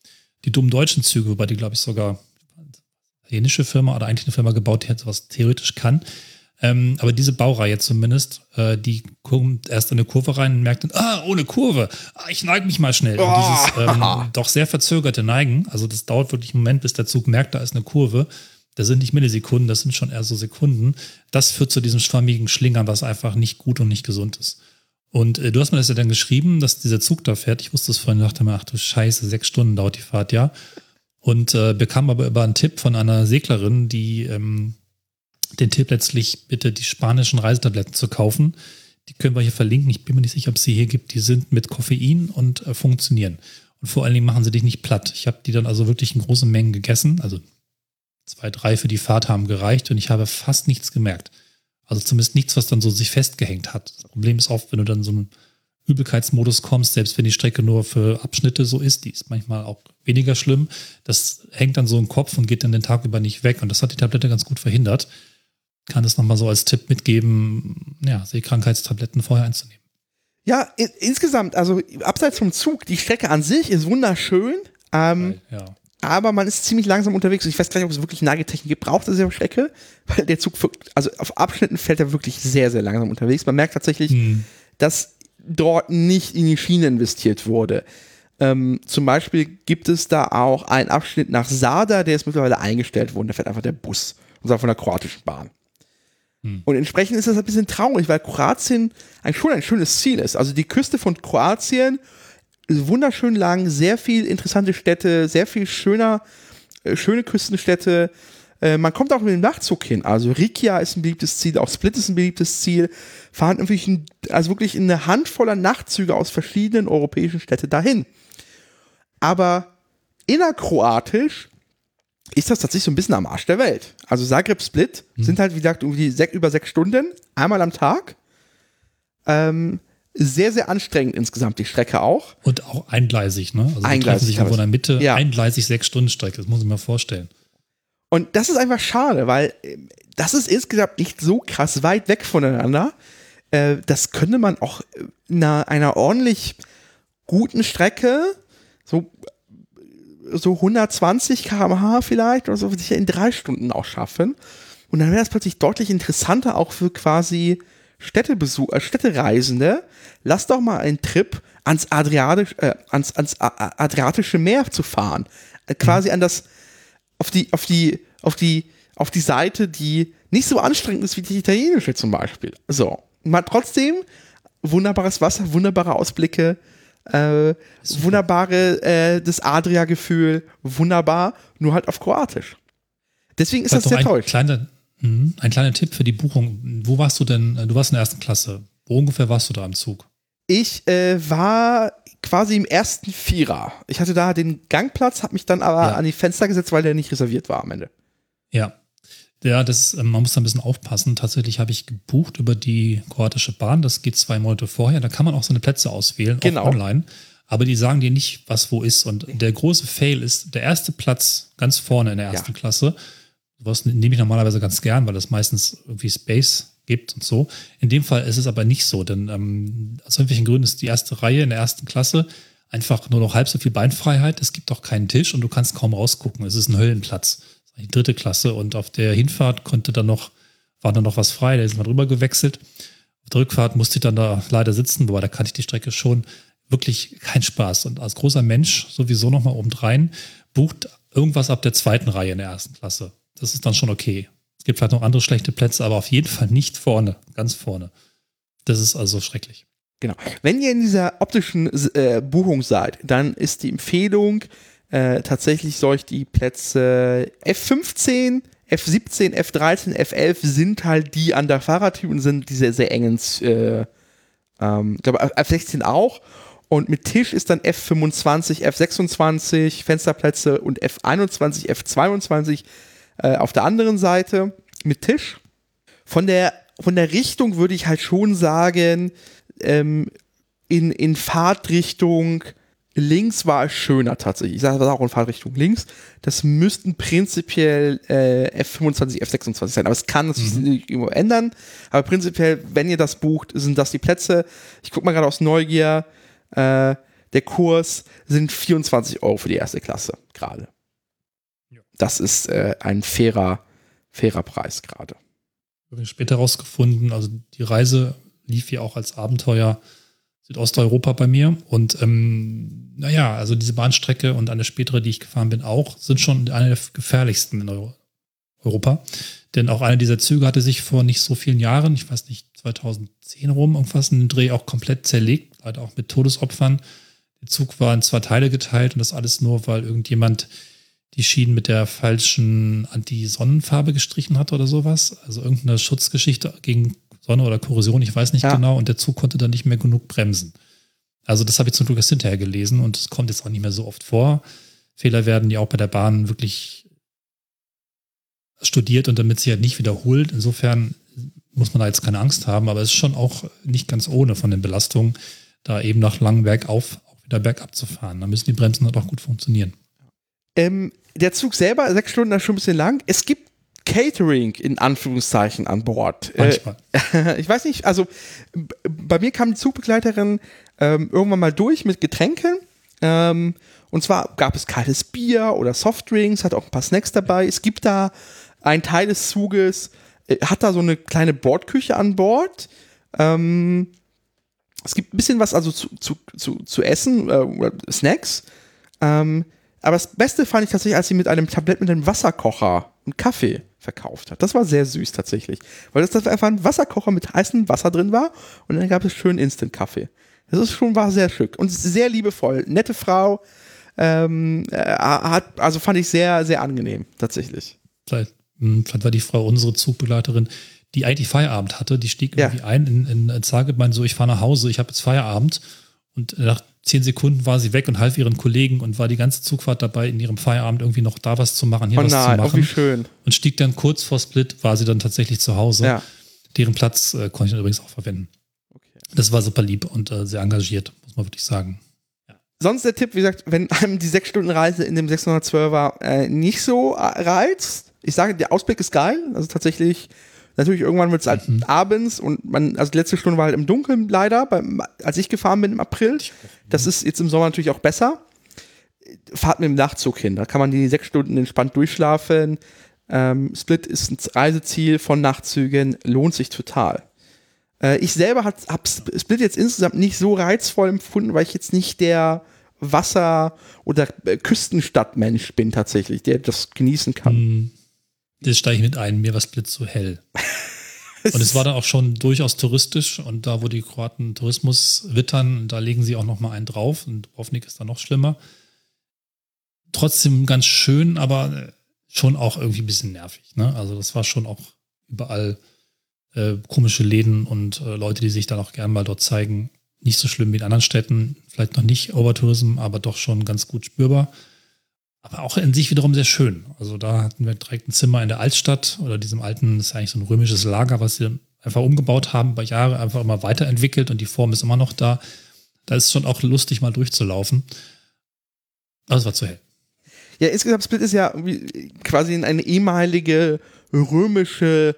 Die dummen deutschen Züge, wobei die, glaube ich, sogar eine italienische Firma oder eigentlich eine Firma gebaut, die halt sowas theoretisch kann. Ähm, aber diese Baureihe jetzt zumindest, äh, die kommt erst in eine Kurve rein und merkt dann, ah, ohne Kurve, ah, ich neige mich mal schnell. Oh. Und dieses ähm, doch sehr verzögerte Neigen, also das dauert wirklich einen Moment, bis der Zug merkt, da ist eine Kurve. Das sind nicht Millisekunden, das sind schon eher so Sekunden. Das führt zu diesem schwammigen Schlingern, was einfach nicht gut und nicht gesund ist. Und äh, du hast mir das ja dann geschrieben, dass dieser Zug da fährt. Ich wusste es vorhin, dachte mir, ach du Scheiße, sechs Stunden dauert die Fahrt, ja. Und äh, bekam aber über einen Tipp von einer Seglerin, die ähm, den Tipp letztlich bitte die spanischen Reisetabletten zu kaufen. Die können wir hier verlinken. Ich bin mir nicht sicher, ob es sie hier gibt. Die sind mit Koffein und äh, funktionieren. Und vor allen Dingen machen sie dich nicht platt. Ich habe die dann also wirklich in großen Mengen gegessen. Also zwei, drei für die Fahrt haben gereicht und ich habe fast nichts gemerkt. Also zumindest nichts, was dann so sich festgehängt hat. Das Problem ist oft, wenn du dann in so einen Übelkeitsmodus kommst, selbst wenn die Strecke nur für Abschnitte so ist, die ist manchmal auch weniger schlimm. Das hängt dann so im Kopf und geht dann den Tag über nicht weg. Und das hat die Tablette ganz gut verhindert. Kann das nochmal so als Tipp mitgeben, ja, Seekrankheitstabletten vorher einzunehmen. Ja, in, insgesamt, also abseits vom Zug, die Strecke an sich ist wunderschön, ähm, ja, ja. aber man ist ziemlich langsam unterwegs. Ich weiß gar nicht, ob es wirklich Nageltechnik gebraucht ist, diese Strecke, weil der Zug, also auf Abschnitten fährt er wirklich sehr, sehr langsam unterwegs. Man merkt tatsächlich, hm. dass dort nicht in die Schiene investiert wurde. Ähm, zum Beispiel gibt es da auch einen Abschnitt nach Sada, der ist mittlerweile eingestellt worden, da fährt einfach der Bus, und zwar von der kroatischen Bahn. Und entsprechend ist das ein bisschen traurig, weil Kroatien ein, schon ein schönes Ziel ist. Also die Küste von Kroatien ist wunderschön lang, sehr viel interessante Städte, sehr viel schöner, äh, schöne Küstenstädte. Äh, man kommt auch mit dem Nachtzug hin. Also Rikia ist ein beliebtes Ziel, auch Split ist ein beliebtes Ziel. Fahren wirklich, ein, also wirklich eine Handvoll an Nachtzüge aus verschiedenen europäischen Städten dahin. Aber innerkroatisch ist das tatsächlich so ein bisschen am Arsch der Welt. Also Zagreb, Split hm. sind halt, wie gesagt, irgendwie sech, über sechs Stunden, einmal am Tag. Ähm, sehr, sehr anstrengend insgesamt, die Strecke auch. Und auch eingleisig, ne? Also eingleisig, die treffen sich irgendwo in der Mitte, ja. eingleisig sechs Stunden Strecke, das muss ich mir vorstellen. Und das ist einfach schade, weil das ist insgesamt nicht so krass weit weg voneinander. Äh, das könnte man auch in einer, einer ordentlich guten Strecke so so hundertzwanzig Kilometer pro Stunde vielleicht oder so, sicher in drei Stunden auch schaffen. Und dann wäre das plötzlich deutlich interessanter auch für quasi Städtebesucher, Städtereisende. Lass doch mal einen Trip ans, Adriatisch, äh, ans, ans Adriatische Meer zu fahren. Quasi an das, auf die, auf die, auf die, auf die Seite, die nicht so anstrengend ist wie die italienische zum Beispiel. So. Man hat trotzdem wunderbares Wasser, wunderbare Ausblicke. Äh, wunderbare, äh, das Adria-Gefühl, wunderbar, nur halt auf Kroatisch. Deswegen ist das sehr toll. Kleine, mh, ein kleiner Tipp für die Buchung. Wo warst du denn? Du warst in der ersten Klasse. Wo ungefähr warst du da im Zug? Ich äh, war quasi im ersten Vierer. Ich hatte da den Gangplatz, habe mich dann aber ja. an die Fenster gesetzt, weil der nicht reserviert war am Ende. Ja. Ja, das, man muss da ein bisschen aufpassen. Tatsächlich habe ich gebucht über die kroatische Bahn. Das geht zwei Monate vorher. Da kann man auch seine Plätze auswählen, genau. auch online. Aber die sagen dir nicht, was wo ist. Und der große Fail ist, der erste Platz ganz vorne in der ersten ja. Klasse, was nehme ich normalerweise ganz gern, weil das meistens irgendwie Space gibt und so. In dem Fall ist es aber nicht so, denn ähm, aus irgendwelchen Gründen ist die erste Reihe in der ersten Klasse einfach nur noch halb so viel Beinfreiheit. Es gibt auch keinen Tisch und du kannst kaum rausgucken. Es ist ein Höllenplatz. Die dritte Klasse und auf der Hinfahrt konnte dann noch, war dann noch was frei, da ist man rüber gewechselt. Auf der Rückfahrt musste ich dann da leider sitzen, wobei da kannte ich die Strecke schon, wirklich kein Spaß. Und als großer Mensch sowieso nochmal obendrein, bucht irgendwas ab der zweiten Reihe in der ersten Klasse. Das ist dann schon okay. Es gibt vielleicht noch andere schlechte Plätze, aber auf jeden Fall nicht vorne, ganz vorne. Das ist also schrecklich. Genau. Wenn ihr in dieser optischen äh, Buchung seid, dann ist die Empfehlung, äh, tatsächlich soll ich die Plätze F fünfzehn, F siebzehn, F dreizehn, F elf sind halt die an der Fahrertür und sind diese sehr engen, äh, ähm, ich glaube F sechzehn auch. Und mit Tisch ist dann F fünfundzwanzig, F sechsundzwanzig, Fensterplätze und F einundzwanzig, F zweiundzwanzig äh, auf der anderen Seite mit Tisch. Von der, von der Richtung würde ich halt schon sagen, ähm, in, in Fahrtrichtung links war es schöner tatsächlich. Ich sage das auch in Fahrtrichtung links. Das müssten prinzipiell äh, F fünfundzwanzig, F sechsundzwanzig sein. Aber es kann sich mhm. irgendwo ändern. Aber prinzipiell, wenn ihr das bucht, sind das die Plätze. Ich gucke mal gerade aus Neugier. Äh, der Kurs sind vierundzwanzig Euro für die erste Klasse gerade. Ja. Das ist äh, ein fairer, fairer Preis gerade. Habe ich später rausgefunden, also die Reise lief ja auch als Abenteuer Südosteuropa bei mir. Und ähm, naja, also diese Bahnstrecke und eine spätere, die ich gefahren bin, auch, sind schon eine der gefährlichsten in Euro- Europa. Denn auch einer dieser Züge hatte sich vor nicht so vielen Jahren, ich weiß nicht, zweitausendzehn rum irgendwas, einen Dreh auch komplett zerlegt. Halt auch mit Todesopfern. Der Zug war in zwei Teile geteilt und das alles nur, weil irgendjemand die Schienen mit der falschen Anti-Sonnenfarbe gestrichen hat oder sowas. Also irgendeine Schutzgeschichte gegen Sonne oder Korrosion, ich weiß nicht ja. genau. Und der Zug konnte dann nicht mehr genug bremsen. Also das habe ich zum Glück erst hinterher gelesen und es kommt jetzt auch nicht mehr so oft vor. Fehler werden ja auch bei der Bahn wirklich studiert und damit sie halt nicht wiederholt. Insofern muss man da jetzt keine Angst haben, aber es ist schon auch nicht ganz ohne von den Belastungen, da eben nach langem Bergauf auch wieder bergab zu fahren. Da müssen die Bremsen halt auch gut funktionieren. Ähm, der Zug selber, sechs Stunden, das ist schon ein bisschen lang. Es gibt Catering in Anführungszeichen an Bord. Manchmal. Äh, ich weiß nicht, also b- bei mir kam die Zugbegleiterin ähm, irgendwann mal durch mit Getränken. Ähm, und zwar gab es kaltes Bier oder Softdrinks, hat auch ein paar Snacks dabei. Es gibt da einen Teil des Zuges, äh, hat da so eine kleine Bordküche an Bord. Ähm, Es gibt ein bisschen was also zu, zu, zu, zu essen, äh, Snacks. Ähm, aber das Beste fand ich tatsächlich, als sie mit einem Tablett mit einem Wasserkocher einen Kaffee verkauft hat. Das war sehr süß tatsächlich. Weil das einfach ein Wasserkocher mit heißem Wasser drin war und dann gab es schön Instant-Kaffee. Das ist schon, war sehr schick und sehr liebevoll. Nette Frau. Ähm, äh, hat, also fand ich sehr, sehr angenehm tatsächlich. Vielleicht, vielleicht war die Frau unsere Zugbegleiterin, die eigentlich Feierabend hatte, die stieg irgendwie ja. ein in, in Zagreb, meinte so, ich fahre nach Hause, ich habe jetzt Feierabend. Und nach zehn Sekunden war sie weg und half ihren Kollegen und war die ganze Zugfahrt dabei, in ihrem Feierabend irgendwie noch da was zu machen, hier oh was nein, zu machen. Oh, wie schön. Und stieg dann kurz vor Split, war sie dann tatsächlich zu Hause. Ja. Deren Platz äh, konnte ich dann übrigens auch verwenden. Okay. Das war super lieb und äh, sehr engagiert, muss man wirklich sagen. Ja. Sonst der Tipp, wie gesagt, wenn einem die sechs-Stunden-Reise in dem sechshundertzwölfer äh, nicht so reizt, ich sage, der Ausblick ist geil, also tatsächlich. Natürlich, irgendwann wird es halt mhm. abends und man, also die letzte Stunde war halt im Dunkeln leider, beim, als ich gefahren bin im April. Das ist jetzt im Sommer natürlich auch besser. Fahrt mit dem Nachtzug hin, da kann man die sechs Stunden entspannt durchschlafen. Ähm, Split ist ein Reiseziel von Nachtzügen, lohnt sich total. Äh, ich selber habe Split jetzt insgesamt nicht so reizvoll empfunden, weil ich jetzt nicht der Wasser- oder Küstenstadtmensch bin tatsächlich, der das genießen kann. Mhm. Das steige ich mit ein, mir war Split zu hell. Und es war dann auch schon durchaus touristisch und da, wo die Kroaten Tourismus wittern, da legen sie auch noch mal einen drauf und Dubrovnik ist dann noch schlimmer. Trotzdem ganz schön, aber schon auch irgendwie ein bisschen nervig. Ne? Also das war schon auch überall äh, komische Läden und äh, Leute, die sich dann auch gerne mal dort zeigen. Nicht so schlimm wie in anderen Städten, vielleicht noch nicht Overtourism, aber doch schon ganz gut spürbar. Aber auch in sich wiederum sehr schön. Also da hatten wir direkt ein Zimmer in der Altstadt oder diesem alten, das ist eigentlich so ein römisches Lager, was sie einfach umgebaut haben, über Jahre einfach immer weiterentwickelt und die Form ist immer noch da. Da ist schon auch lustig, mal durchzulaufen. Aber es war zu hell. Ja, insgesamt Split ist ja quasi in eine ehemalige römische,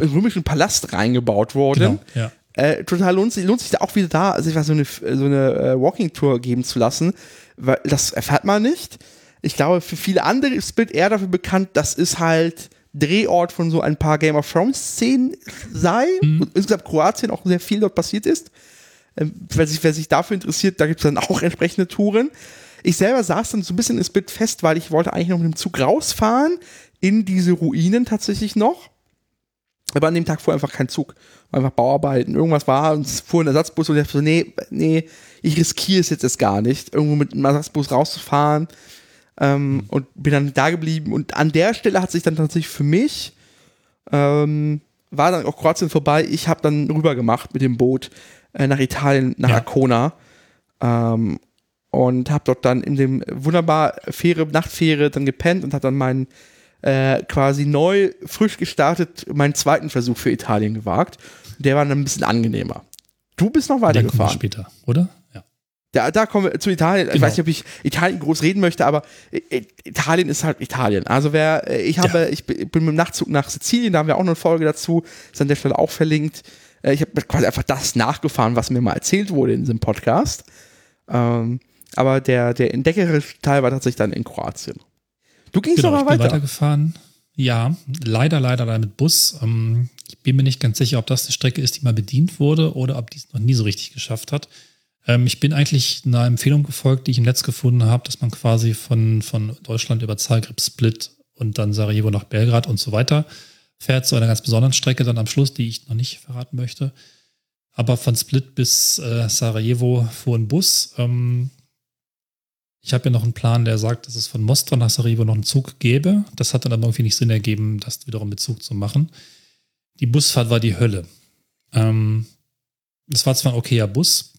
römischen Palast reingebaut worden. Genau, ja. Äh, total lohnt sich, lohnt sich da auch wieder da, sich also so eine, so eine Walking-Tour geben zu lassen, weil das erfährt man nicht. Ich glaube, für viele andere ist Split eher dafür bekannt, dass es halt Drehort von so ein paar Game of Thrones-Szenen sei. Mhm. Und insgesamt Kroatien auch sehr viel dort passiert ist. Wer sich, wer sich dafür interessiert, da gibt es dann auch entsprechende Touren. Ich selber saß dann so ein bisschen in Split fest, weil ich wollte eigentlich noch mit dem Zug rausfahren in diese Ruinen tatsächlich noch. Aber an dem Tag fuhr einfach kein Zug, einfach Bauarbeiten, irgendwas war und es fuhr ein Ersatzbus und ich dachte so, nee, nee, ich riskiere es jetzt erst gar nicht, irgendwo mit einem Ersatzbus rauszufahren ähm, und bin dann da geblieben und an der Stelle hat sich dann tatsächlich für mich, ähm, war dann auch Kroatien vorbei, ich habe dann rüber gemacht mit dem Boot äh, nach Italien, nach ja. Ancona ähm, und habe dort dann in dem wunderbar Fähre, Nachtfähre dann gepennt und habe dann meinen Äh, quasi neu, frisch gestartet, meinen zweiten Versuch für Italien gewagt. Der war dann ein bisschen angenehmer. Du bist noch weitergefahren. Später, oder? Ja. Da, da kommen wir zu Italien. Genau. Ich weiß nicht, ob ich Italien groß reden möchte, aber Italien ist halt Italien. Also wer, ich habe, ja. ich bin mit dem Nachtzug nach Sizilien, da haben wir auch noch eine Folge dazu, ist an der Stelle auch verlinkt. Ich habe quasi einfach das nachgefahren, was mir mal erzählt wurde in diesem Podcast. Ähm, aber der, der entdeckerische Teil war tatsächlich dann in Kroatien. Du gingst genau, aber weiter. Ich bin weitergefahren. Ja, leider, leider, leider mit Bus. Ähm, ich bin mir nicht ganz sicher, ob das eine Strecke ist, die mal bedient wurde oder ob die es noch nie so richtig geschafft hat. Ähm, ich bin eigentlich einer Empfehlung gefolgt, die ich im Netz gefunden habe, dass man quasi von, von Deutschland über Zagreb, Split und dann Sarajevo nach Belgrad und so weiter fährt, zu einer ganz besonderen Strecke dann am Schluss, die ich noch nicht verraten möchte. Aber von Split bis äh, Sarajevo fuhr ein Bus. Ähm, Ich habe ja noch einen Plan, der sagt, dass es von Mostar nach Sarajevo noch einen Zug gäbe. Das hat dann aber irgendwie nicht Sinn ergeben, das wiederum mit Zug zu machen. Die Busfahrt war die Hölle. Ähm, das war zwar ein okayer Bus,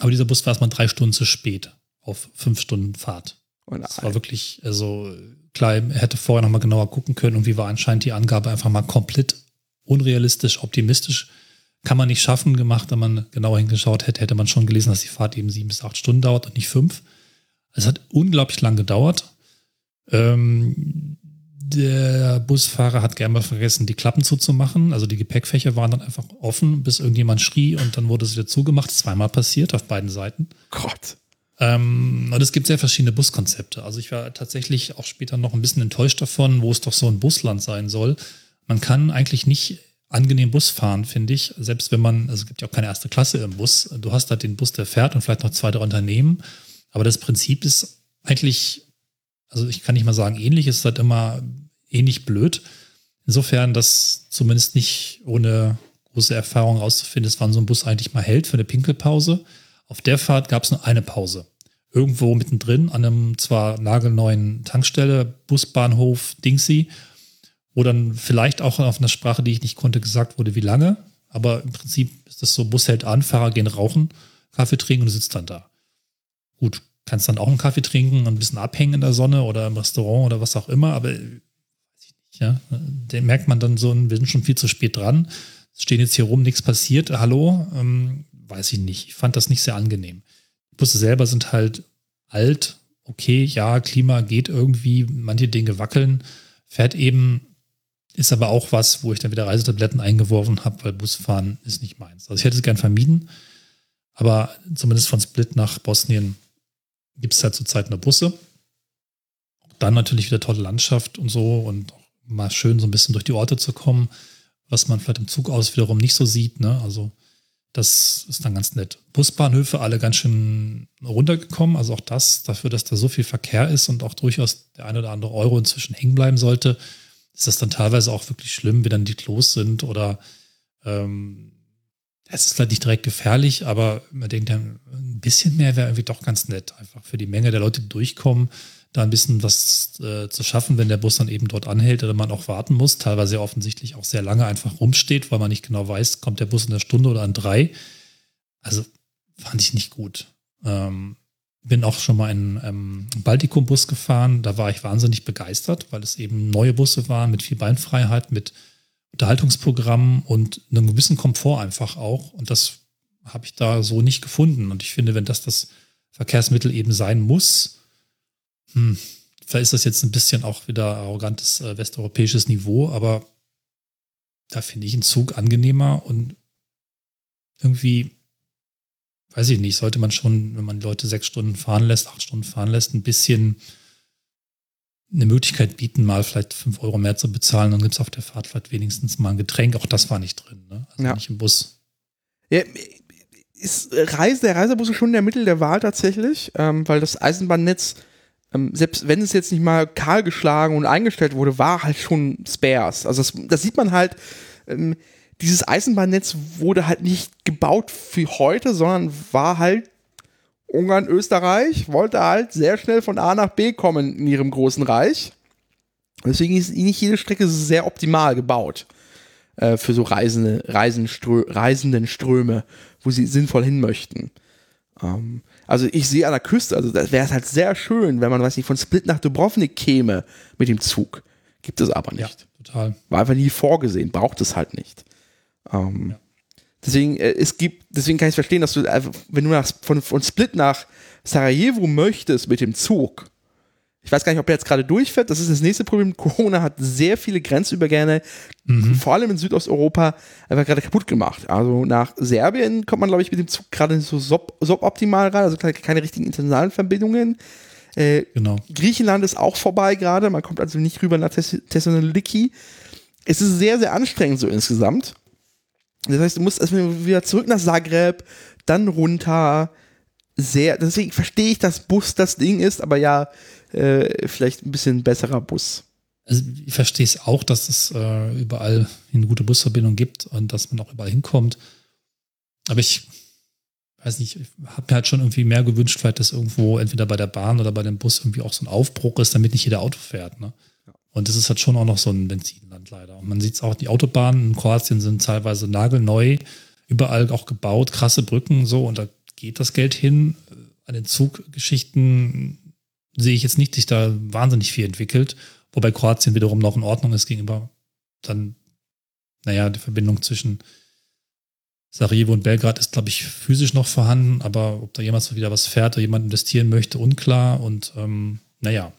aber dieser Bus war erstmal drei Stunden zu spät auf fünf Stunden Fahrt. Und das war wirklich, also klar, er hätte vorher nochmal genauer gucken können. Irgendwie war anscheinend die Angabe einfach mal komplett unrealistisch, optimistisch. Kann man nicht schaffen gemacht, wenn man genauer hingeschaut hätte, hätte man schon gelesen, dass die Fahrt eben sieben bis acht Stunden dauert und nicht fünf. Es hat unglaublich lang gedauert. Ähm, der Busfahrer hat gerne mal vergessen, die Klappen zuzumachen. Also die Gepäckfächer waren dann einfach offen, bis irgendjemand schrie und dann wurde es wieder zugemacht. Zweimal passiert auf beiden Seiten. Gott. Ähm, und es gibt sehr verschiedene Buskonzepte. Also ich war tatsächlich auch später noch ein bisschen enttäuscht davon, wo es doch so ein Busland sein soll. Man kann eigentlich nicht angenehm Bus fahren, finde ich. Selbst wenn man, also es gibt ja auch keine erste Klasse im Bus. Du hast halt den Bus, der fährt und vielleicht noch zwei, drei Unternehmen. Aber das Prinzip ist eigentlich, also ich kann nicht mal sagen ähnlich, es ist halt immer ähnlich blöd. Insofern, dass zumindest nicht ohne große Erfahrung rauszufinden ist, wann so ein Bus eigentlich mal hält für eine Pinkelpause. Auf der Fahrt gab es nur eine Pause. Irgendwo mittendrin an einem zwar nagelneuen Tankstelle, Busbahnhof, Dingsy, wo dann vielleicht auch auf einer Sprache, die ich nicht konnte, gesagt wurde, wie lange. Aber im Prinzip ist das so, Bus hält an, Fahrer gehen rauchen, Kaffee trinken und du sitzt dann da. Gut, kannst dann auch einen Kaffee trinken und ein bisschen abhängen in der Sonne oder im Restaurant oder was auch immer, aber ja, den merkt man dann so, wir sind schon viel zu spät dran, stehen jetzt hier rum, nichts passiert, hallo, ähm, weiß ich nicht, ich fand das nicht sehr angenehm. Die Busse selber sind halt alt, okay, ja, Klima geht irgendwie, manche Dinge wackeln, fährt eben, ist aber auch was, wo ich dann wieder Reisetabletten eingeworfen habe, weil Busfahren ist nicht meins. Also ich hätte es gern vermieden, aber zumindest von Split nach Bosnien gibt es halt zurzeit nur Busse. Dann natürlich wieder tolle Landschaft und so und mal schön so ein bisschen durch die Orte zu kommen, was man vielleicht im Zug aus wiederum nicht so sieht, ne? Also das ist dann ganz nett. Busbahnhöfe alle ganz schön runtergekommen, also auch das, dafür, dass da so viel Verkehr ist und auch durchaus der eine oder andere Euro inzwischen hängen bleiben sollte, ist das dann teilweise auch wirklich schlimm, wenn dann die Klos sind oder ähm, es ist halt nicht direkt gefährlich, aber man denkt dann, ein bisschen mehr wäre irgendwie doch ganz nett, einfach für die Menge der Leute, die durchkommen, da ein bisschen was äh, zu schaffen, wenn der Bus dann eben dort anhält oder man auch warten muss, teilweise offensichtlich auch sehr lange einfach rumsteht, weil man nicht genau weiß, kommt der Bus in der Stunde oder in drei. Also fand ich nicht gut. Ähm, bin auch schon mal in ähm, Baltikum-Bus gefahren, da war ich wahnsinnig begeistert, weil es eben neue Busse waren mit viel Beinfreiheit, mit Unterhaltungsprogramm und einen gewissen Komfort einfach auch. Und das habe ich da so nicht gefunden. Und ich finde, wenn das das Verkehrsmittel eben sein muss, hm, vielleicht ist das jetzt ein bisschen auch wieder arrogantes äh, westeuropäisches Niveau, aber da finde ich einen Zug angenehmer und irgendwie, weiß ich nicht, sollte man schon, wenn man Leute sechs Stunden fahren lässt, acht Stunden fahren lässt, ein bisschen eine Möglichkeit bieten, mal vielleicht fünf Euro mehr zu bezahlen, dann gibt es auf der Fahrt vielleicht wenigstens mal ein Getränk. Auch das war nicht drin, ne? Also ja. Nicht im Bus. Ja, ist Reise, der Reisebus ist schon der Mittel der Wahl tatsächlich, ähm, weil das Eisenbahnnetz Ähm, selbst wenn es jetzt nicht mal kahl geschlagen und eingestellt wurde, war halt schon Spares. Also das, das sieht man halt, ähm, dieses Eisenbahnnetz wurde halt nicht gebaut für heute, sondern war halt Ungarn, Österreich, wollte halt sehr schnell von A nach B kommen in ihrem großen Reich. Deswegen ist nicht jede Strecke sehr optimal gebaut äh, für so Reisende, Reisenströ- Reisendenströme, wo sie sinnvoll hin möchten. Ähm, also ich sehe an der Küste, also das wäre es halt sehr schön, wenn man, weiß nicht, von Split nach Dubrovnik käme mit dem Zug. Gibt es aber nicht. Ja, total. War einfach nie vorgesehen, braucht es halt nicht. Ähm, ja. Deswegen, äh, es gibt, deswegen kann ich verstehen, dass du, äh, wenn du nach, von, von Split nach Sarajevo möchtest mit dem Zug, ich weiß gar nicht, ob der jetzt gerade durchfährt, das ist das nächste Problem. Corona hat sehr viele Grenzübergänge, mhm. vor allem in Südosteuropa, einfach gerade kaputt gemacht. Also nach Serbien kommt man, glaube ich, mit dem Zug gerade so suboptimal rein, also keine, keine richtigen internationalen Verbindungen. Äh, genau. Griechenland ist auch vorbei gerade, man kommt also nicht rüber nach Thessaloniki. Es ist sehr, sehr anstrengend so insgesamt. Das heißt, du musst erstmal wieder zurück nach Zagreb, dann runter. Sehr, deswegen verstehe ich, dass Bus das Ding ist, aber ja, äh, vielleicht ein bisschen besserer Bus. Also ich verstehe es auch, dass es äh, überall eine gute Busverbindung gibt und dass man auch überall hinkommt. Aber ich weiß nicht, ich habe mir halt schon irgendwie mehr gewünscht, vielleicht, dass irgendwo entweder bei der Bahn oder bei dem Bus irgendwie auch so ein Aufbruch ist, damit nicht jeder Auto fährt, ne? Und das ist halt schon auch noch so ein Benzinland leider. Und man sieht es auch, die Autobahnen in Kroatien sind teilweise nagelneu, überall auch gebaut, krasse Brücken und so. Und da geht das Geld hin. An den Zuggeschichten sehe ich jetzt nicht, dass sich da wahnsinnig viel entwickelt. Wobei Kroatien wiederum noch in Ordnung ist gegenüber dann, naja, die Verbindung zwischen Sarajevo und Belgrad ist, glaube ich, physisch noch vorhanden. Aber ob da jemals wieder was fährt oder jemand investieren möchte, unklar. Und ähm, naja,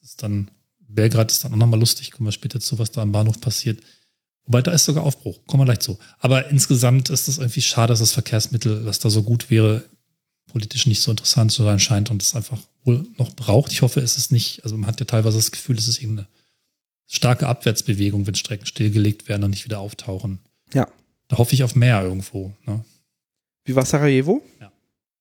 das ist dann Belgrad ist dann auch nochmal lustig, kommen wir später zu, was da am Bahnhof passiert. Wobei, da ist sogar Aufbruch, kommen wir gleich zu. Aber insgesamt ist es irgendwie schade, dass das Verkehrsmittel, was da so gut wäre, politisch nicht so interessant zu sein scheint und es einfach wohl noch braucht. Ich hoffe, es ist nicht, also man hat ja teilweise das Gefühl, es ist eben eine starke Abwärtsbewegung, wenn Strecken stillgelegt werden und nicht wieder auftauchen. Ja. Da hoffe ich auf mehr irgendwo. Ne? Wie war Sarajevo? Ja.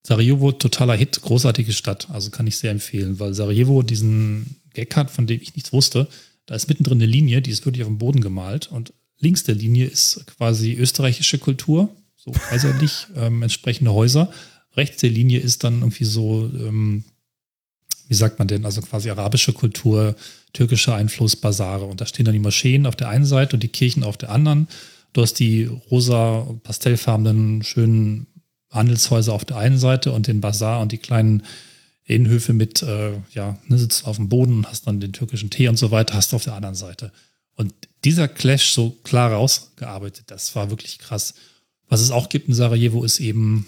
Sarajevo, totaler Hit, großartige Stadt, also kann ich sehr empfehlen, weil Sarajevo diesen Gag hat, von dem ich nichts wusste. Da ist mittendrin eine Linie, die ist wirklich auf dem Boden gemalt und links der Linie ist quasi österreichische Kultur, so kaiserlich, ähm, entsprechende Häuser. Rechts der Linie ist dann irgendwie so, ähm, wie sagt man denn, also quasi arabische Kultur, türkischer Einfluss, Basare. Und da stehen dann die Moscheen auf der einen Seite und die Kirchen auf der anderen. Du hast die rosa, pastellfarbenen, schönen Handelshäuser auf der einen Seite und den Basar und die kleinen Innenhöfe mit, äh, ja, ne, sitzt auf dem Boden, hast dann den türkischen Tee und so weiter, hast du auf der anderen Seite. Und dieser Clash so klar rausgearbeitet, das war wirklich krass. Was es auch gibt in Sarajevo ist eben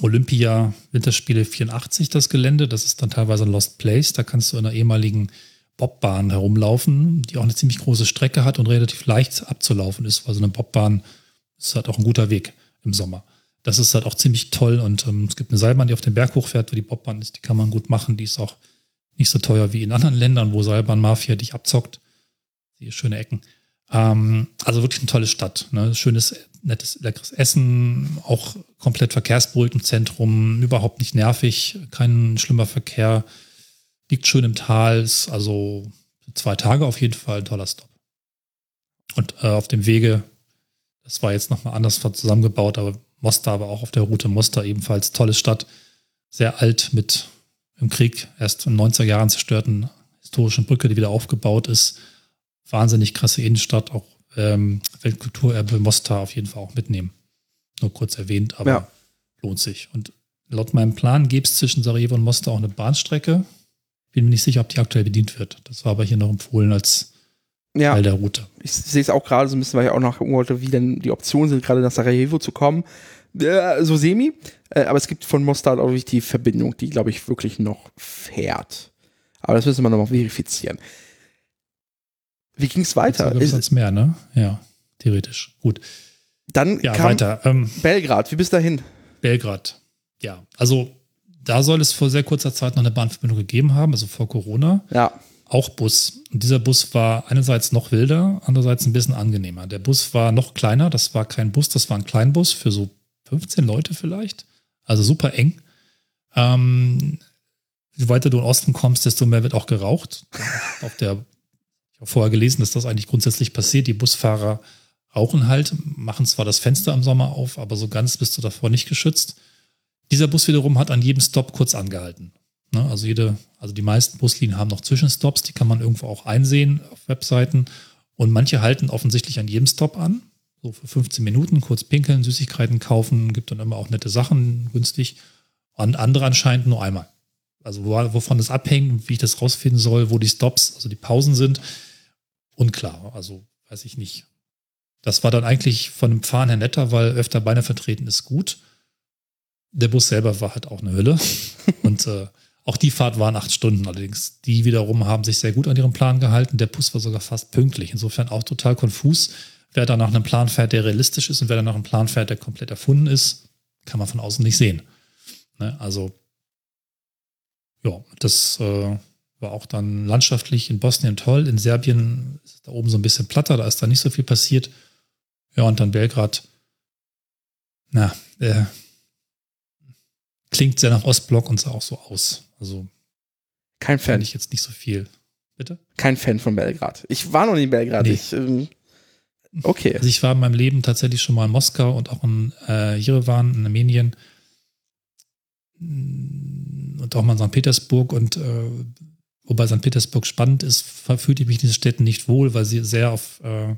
Olympia Winterspiele vierundachtzig, das Gelände. Das ist dann teilweise ein Lost Place. Da kannst du in einer ehemaligen Bobbahn herumlaufen, die auch eine ziemlich große Strecke hat und relativ leicht abzulaufen ist, weil so eine Bobbahn ist halt auch ein guter Weg im Sommer. Das ist halt auch ziemlich toll und ähm, es gibt eine Seilbahn, die auf den Berg hochfährt, wo die Bobbahn ist, die kann man gut machen, die ist auch nicht so teuer wie in anderen Ländern, wo Seilbahnmafia dich abzockt. Hier schöne Ecken. Ähm, also wirklich eine tolle Stadt, ne? Schönes, nettes, leckeres Essen, auch komplett verkehrsberuhigt im Zentrum, überhaupt nicht nervig, kein schlimmer Verkehr, liegt schön im Tal, ist also zwei Tage auf jeden Fall ein toller Stop. Und äh, auf dem Wege, das war jetzt nochmal anders zusammengebaut, aber Mostar, aber auch auf der Route Mostar ebenfalls. Tolle Stadt, sehr alt mit im Krieg erst in den neunziger Jahren zerstörten historischen Brücke, die wieder aufgebaut ist. Wahnsinnig krasse Innenstadt, auch ähm, Weltkulturerbe Mostar auf jeden Fall auch mitnehmen. Nur kurz erwähnt, aber ja, lohnt sich. Und laut meinem Plan gäbe es zwischen Sarajevo und Mostar auch eine Bahnstrecke. Bin mir nicht sicher, ob die aktuell bedient wird. Das war aber hier noch empfohlen als ja, Teil der Route. Ich sehe es auch gerade so ein bisschen, weil ich auch nachgucken wollte, wie denn die Optionen sind, gerade nach Sarajevo zu kommen. Äh, so semi. Äh, aber es gibt von Mostar auch die Verbindung, die, glaube ich, wirklich noch fährt. Aber das müssen wir nochmal verifizieren. Wie ging es weiter? Ist es mehr, ne? Ja, theoretisch. Gut. Dann ja, kam weiter. Ähm, Belgrad. Wie bist du dahin? Belgrad. Ja, also da soll es vor sehr kurzer Zeit noch eine Bahnverbindung gegeben haben, also vor Corona. Ja. Auch Bus. Und dieser Bus war einerseits noch wilder, andererseits ein bisschen angenehmer. Der Bus war noch kleiner. Das war kein Bus, das war ein Kleinbus für so fünfzehn Leute vielleicht. Also super eng. Ähm, je weiter du in den Osten kommst, desto mehr wird auch geraucht. Auf der, ich habe vorher gelesen, dass das eigentlich grundsätzlich passiert. Die Busfahrer rauchen halt, machen zwar das Fenster im Sommer auf, aber so ganz bist du davor nicht geschützt. Dieser Bus wiederum hat an jedem Stop kurz angehalten. Ne? Also, jede, also die meisten Buslinien haben noch Zwischenstops, die kann man irgendwo auch einsehen auf Webseiten. Und manche halten offensichtlich an jedem Stop an, so für fünfzehn Minuten, kurz pinkeln, Süßigkeiten kaufen, gibt dann immer auch nette Sachen, günstig. Und andere anscheinend nur einmal. Also wovon das abhängt, wie ich das rausfinden soll, wo die Stops, also die Pausen sind, unklar. Also weiß ich nicht. Das war dann eigentlich von dem Fahren her netter, weil öfter Beine vertreten ist gut. Der Bus selber war halt auch eine Hölle. Und äh, auch die Fahrt waren acht Stunden allerdings. Die wiederum haben sich sehr gut an ihren Plan gehalten. Der Bus war sogar fast pünktlich. Insofern auch total konfus. Wer da nach einem Plan fährt, der realistisch ist, und wer da nach einem Plan fährt, der komplett erfunden ist, kann man von außen nicht sehen. Ne? Also, ja, das äh, war auch dann landschaftlich in Bosnien toll. In Serbien ist es da oben so ein bisschen platter, da ist da nicht so viel passiert. Ja, und dann Belgrad. Na, äh, klingt sehr nach Ostblock und sah auch so aus. Also, kein Fan. Ich jetzt nicht so viel. Bitte? Kein Fan von Belgrad. Ich war noch nie in Belgrad. Nee. Ich, ähm, okay. Also, ich war in meinem Leben tatsächlich schon mal in Moskau und auch in äh, Jerewan, in Armenien. Und auch mal in Sankt Petersburg. Und äh, wobei Sankt Petersburg spannend ist, fühlte ich mich in diesen Städten nicht wohl, weil sie sehr auf. Äh,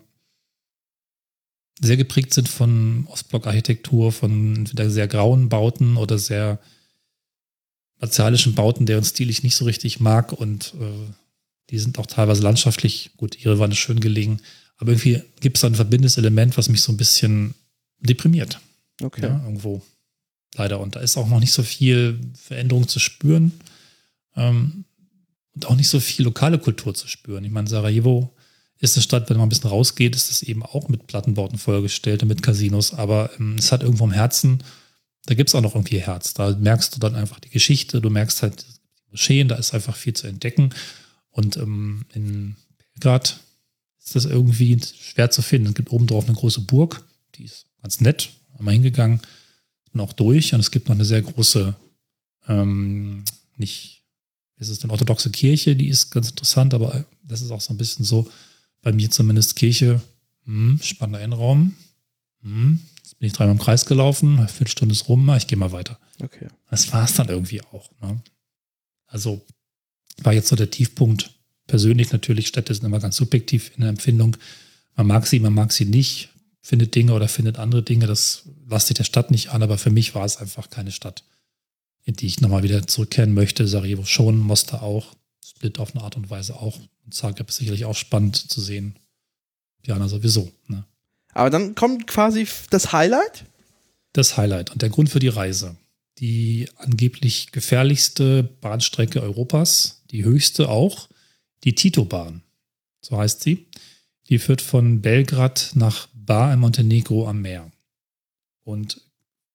sehr geprägt sind von Ostblock-Architektur, von entweder sehr grauen Bauten oder sehr martialischen Bauten, deren Stil ich nicht so richtig mag, und äh, die sind auch teilweise landschaftlich, gut, Jerewan ist schön gelegen, aber irgendwie gibt es da ein verbindendes Element, was mich so ein bisschen deprimiert. Okay. Ja, irgendwo. Leider. Und da ist auch noch nicht so viel Veränderung zu spüren, ähm, und auch nicht so viel lokale Kultur zu spüren. Ich meine, Sarajevo ist eine Stadt, wenn man ein bisschen rausgeht, ist das eben auch mit Plattenbauten vollgestellt und mit Casinos, aber ähm, es hat irgendwo im Herzen, da gibt es auch noch irgendwie Herz, da merkst du dann einfach die Geschichte, du merkst halt Moscheen, da ist einfach viel zu entdecken, und ähm, in Belgrad ist das irgendwie schwer zu finden. Es gibt oben drauf eine große Burg, die ist ganz nett, einmal hingegangen, bin auch durch, und es gibt noch eine sehr große, ähm, nicht, es ist eine orthodoxe Kirche, die ist ganz interessant, aber das ist auch so ein bisschen so, bei mir zumindest, Kirche, hm, spannender Innenraum. Hm, jetzt bin ich dreimal im Kreis gelaufen, eine Viertelstunde ist rum, ich gehe mal weiter. Okay. Das war es dann irgendwie auch. Ne? Also war jetzt so der Tiefpunkt. Persönlich natürlich, Städte sind immer ganz subjektiv in der Empfindung. Man mag sie, man mag sie nicht, findet Dinge oder findet andere Dinge, das lasst sich der Stadt nicht an, aber für mich war es einfach keine Stadt, in die ich nochmal wieder zurückkehren möchte. Sarajevo schon, Mostar auch, Split auf eine Art und Weise auch. Zagreb ist sicherlich auch spannend zu sehen. Ljubljana sowieso. Ne? Aber dann kommt quasi das Highlight? Das Highlight und der Grund für die Reise. Die angeblich gefährlichste Bahnstrecke Europas, die höchste auch, die Tito-Bahn, so heißt sie. Die führt von Belgrad nach Bar in Montenegro am Meer und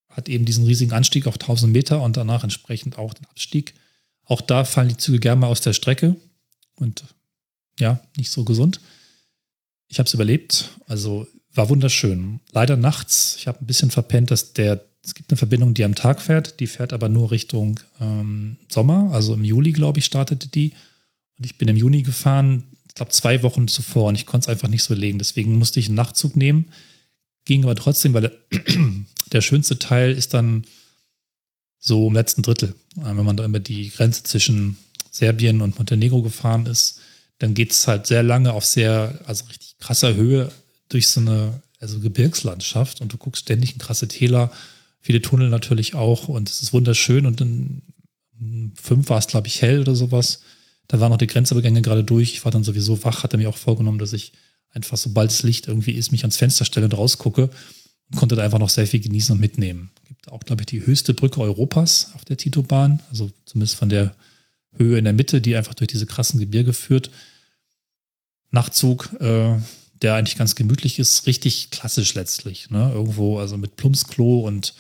hat eben diesen riesigen Anstieg auf tausend Meter und danach entsprechend auch den Abstieg. Auch da fallen die Züge gerne mal aus der Strecke und ja, nicht so gesund. Ich habe es überlebt. Also war wunderschön. Leider nachts. Ich habe ein bisschen verpennt, dass der, es gibt eine Verbindung, die am Tag fährt. Die fährt aber nur Richtung ähm, Sommer. Also im Juli, glaube ich, startete die. Und ich bin im Juni gefahren, ich glaube zwei Wochen zuvor. Und ich konnte es einfach nicht so legen. Deswegen musste ich einen Nachtzug nehmen. Ging aber trotzdem, weil der, der schönste Teil ist dann so im letzten Drittel. Wenn man da über die Grenze zwischen Serbien und Montenegro gefahren ist, dann geht es halt sehr lange auf sehr, also richtig krasser Höhe durch so eine, also Gebirgslandschaft, und du guckst ständig in krasse Täler, viele Tunnel natürlich auch, und es ist wunderschön, und in fünf war es, glaube ich, hell oder sowas. Da waren noch die Grenzübergänge gerade durch. Ich war dann sowieso wach, hatte mir auch vorgenommen, dass ich einfach, sobald das Licht irgendwie ist, mich ans Fenster stelle und rausgucke, und konnte da einfach noch sehr viel genießen und mitnehmen. Gibt auch, glaube ich, die höchste Brücke Europas auf der Tito-Bahn, also zumindest von der Höhe in der Mitte, die einfach durch diese krassen Gebirge führt. Nachtzug, äh, der eigentlich ganz gemütlich ist, richtig klassisch letztlich. Ne? Irgendwo, also mit Plumpsklo und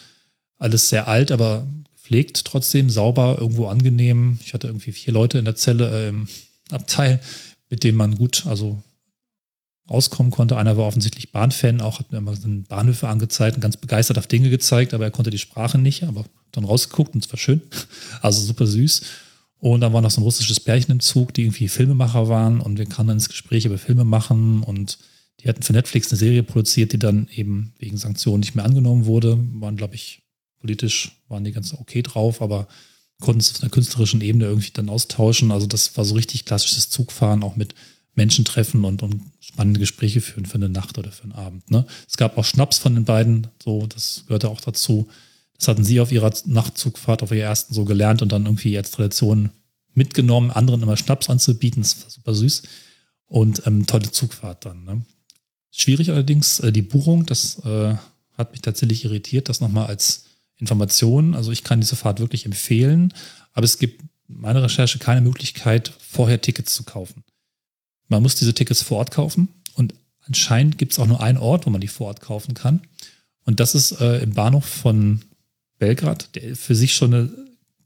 alles sehr alt, aber gepflegt trotzdem, sauber, irgendwo angenehm. Ich hatte irgendwie vier Leute in der Zelle, äh, im Abteil, mit denen man gut also auskommen konnte. Einer war offensichtlich Bahnfan, auch hat mir immer so einen Bahnhöfe angezeigt und ganz begeistert auf Dinge gezeigt, aber er konnte die Sprache nicht, aber dann rausgeguckt, und es war schön. Also super süß. Und dann war noch so ein russisches Pärchen im Zug, die irgendwie Filmemacher waren, und wir kamen dann ins Gespräch über Filme machen, und die hatten für Netflix eine Serie produziert, die dann eben wegen Sanktionen nicht mehr angenommen wurde. Waren, glaube ich, politisch waren die ganz okay drauf, aber konnten es auf einer künstlerischen Ebene irgendwie dann austauschen. Also das war so richtig klassisches Zugfahren, auch mit Menschen treffen und, und spannende Gespräche führen für eine Nacht oder für einen Abend. Ne? Es gab auch Schnaps von den beiden, so, das gehörte auch dazu. Das hatten sie auf ihrer Nachtzugfahrt, auf ihrer ersten so gelernt und dann irgendwie als Tradition mitgenommen, anderen immer Schnaps anzubieten. Das war super süß. Und ähm, tolle Zugfahrt dann. Ne? Schwierig allerdings äh, die Buchung. Das äh, hat mich tatsächlich irritiert. Das nochmal als Information. Also ich kann diese Fahrt wirklich empfehlen. Aber es gibt meiner Recherche keine Möglichkeit, vorher Tickets zu kaufen. Man muss diese Tickets vor Ort kaufen. Und anscheinend gibt es auch nur einen Ort, wo man die vor Ort kaufen kann. Und das ist äh, im Bahnhof von Belgrad, der für sich schon eine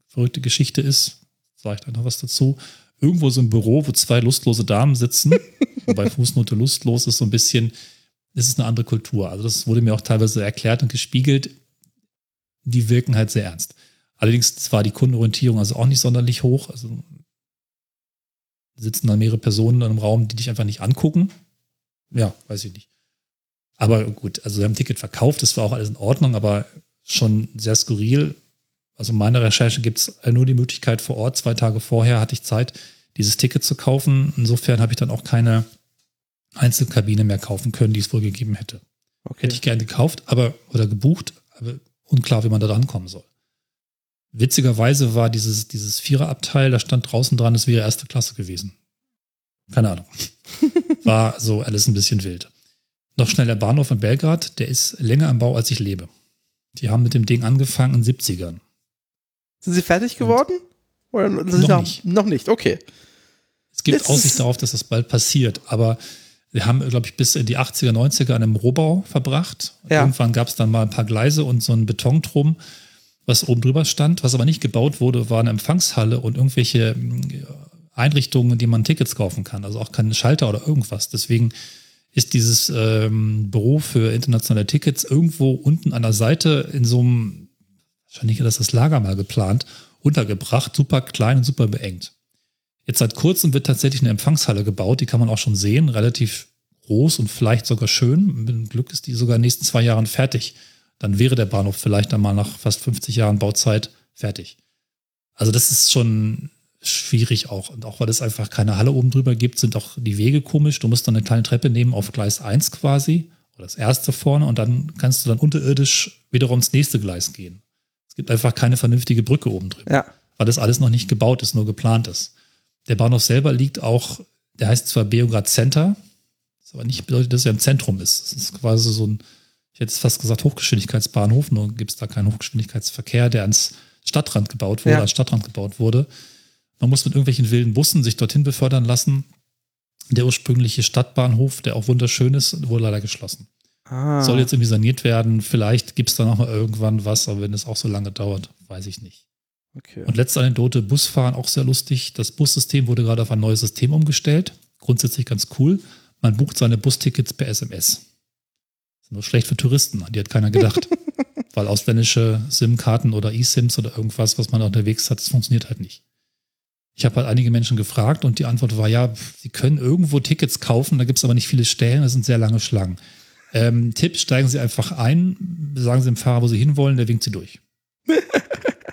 verrückte Geschichte ist, sage ich da noch was dazu, irgendwo so im Büro, wo zwei lustlose Damen sitzen, wobei Fußnote lustlos ist so ein bisschen, es ist eine andere Kultur. Also das wurde mir auch teilweise erklärt und gespiegelt. Die wirken halt sehr ernst. Allerdings war die Kundenorientierung also auch nicht sonderlich hoch. Also sitzen dann mehrere Personen in einem Raum, die dich einfach nicht angucken. Ja, weiß ich nicht. Aber gut, also wir haben ein Ticket verkauft, das war auch alles in Ordnung, aber schon sehr skurril. Also in meiner Recherche gibt es nur die Möglichkeit vor Ort. Zwei Tage vorher hatte ich Zeit, dieses Ticket zu kaufen. Insofern habe ich dann auch keine Einzelkabine mehr kaufen können, die es wohl gegeben hätte. Okay. Hätte ich gerne gekauft, aber oder gebucht, aber unklar, wie man da rankommen soll. Witzigerweise war dieses, dieses Viererabteil, da stand draußen dran, es wäre erste Klasse gewesen. Keine Ahnung. War so alles ein bisschen wild. Noch schnell der Bahnhof in Belgrad, der ist länger am Bau, als ich lebe. Die haben mit dem Ding angefangen in den siebzigern. Sind sie fertig geworden? Oder noch, noch nicht. Noch nicht, okay. Es gibt Jetzt Aussicht darauf, dass das bald passiert. Aber wir haben, glaube ich, bis in die achtziger, neunziger an einem Rohbau verbracht. Ja. Irgendwann gab es dann mal ein paar Gleise und so einen Betonturm, was oben drüber stand. Was aber nicht gebaut wurde, war eine Empfangshalle und irgendwelche Einrichtungen, in denen man Tickets kaufen kann. Also auch keinen Schalter oder irgendwas. Deswegen ist dieses ähm, Büro für internationale Tickets irgendwo unten an der Seite in so einem, wahrscheinlich hat das das Lager mal geplant, untergebracht, super klein und super beengt. Jetzt seit kurzem wird tatsächlich eine Empfangshalle gebaut, die kann man auch schon sehen, relativ groß und vielleicht sogar schön. Mit Glück ist die sogar in den nächsten zwei Jahren fertig. Dann wäre der Bahnhof vielleicht einmal nach fast fünfzig Jahren Bauzeit fertig. Also das ist schon schwierig auch. Und auch weil es einfach keine Halle oben drüber gibt, sind auch die Wege komisch. Du musst dann eine kleine Treppe nehmen auf Gleis eins quasi, oder das erste vorne, und dann kannst du dann unterirdisch wiederum ins nächste Gleis gehen. Es gibt einfach keine vernünftige Brücke oben drüber, ja, weil das alles noch nicht gebaut ist, nur geplant ist. Der Bahnhof selber liegt auch, der heißt zwar Beograd Center, das aber nicht bedeutet, dass er im Zentrum ist. Es ist quasi so ein, ich hätte fast gesagt Hochgeschwindigkeitsbahnhof, nur gibt es da keinen Hochgeschwindigkeitsverkehr, der ans Stadtrand gebaut wurde, ja. ans Stadtrand gebaut wurde. Man muss mit irgendwelchen wilden Bussen sich dorthin befördern lassen. Der ursprüngliche Stadtbahnhof, der auch wunderschön ist, wurde leider geschlossen. Ah. Soll jetzt irgendwie saniert werden. Vielleicht gibt es da noch mal irgendwann was, aber wenn es auch so lange dauert, weiß ich nicht. Okay. Und letzte Anekdote, Busfahren auch sehr lustig. Das Bussystem wurde gerade auf ein neues System umgestellt. Grundsätzlich ganz cool. Man bucht seine Bustickets per S M S. Ist nur schlecht für Touristen, an die hat keiner gedacht. Weil ausländische SIM-Karten oder E-Sims oder irgendwas, was man da unterwegs hat, das funktioniert halt nicht. Ich habe halt einige Menschen gefragt und die Antwort war, ja, sie können irgendwo Tickets kaufen, da gibt es aber nicht viele Stellen, das sind sehr lange Schlangen. Ähm, Tipp, steigen Sie einfach ein, sagen Sie dem Fahrer, wo Sie hinwollen, der winkt Sie durch.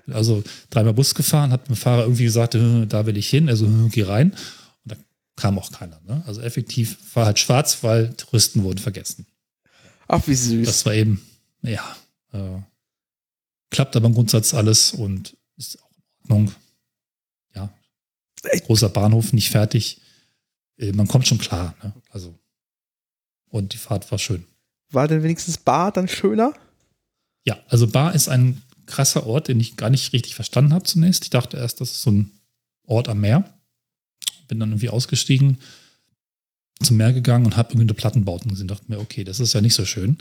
Also dreimal Bus gefahren, hat dem Fahrer irgendwie gesagt, da will ich hin, also geh rein. Und da kam auch keiner. Ne? Also effektiv war halt schwarz, weil Touristen wurden vergessen. Ach, wie süß. Das war eben, ja, äh, klappt aber im Grundsatz alles und ist auch in Ordnung. Ja. Großer Bahnhof, nicht fertig. Man kommt schon klar. Ne? Also. Und die Fahrt war schön. War denn wenigstens Bar dann schöner? Ja, also Bar ist ein krasser Ort, den ich gar nicht richtig verstanden habe zunächst. Ich dachte erst, das ist so ein Ort am Meer. Bin dann irgendwie ausgestiegen, zum Meer gegangen und habe irgendwie eine Plattenbauten gesehen. Dachte mir, okay, das ist ja nicht so schön.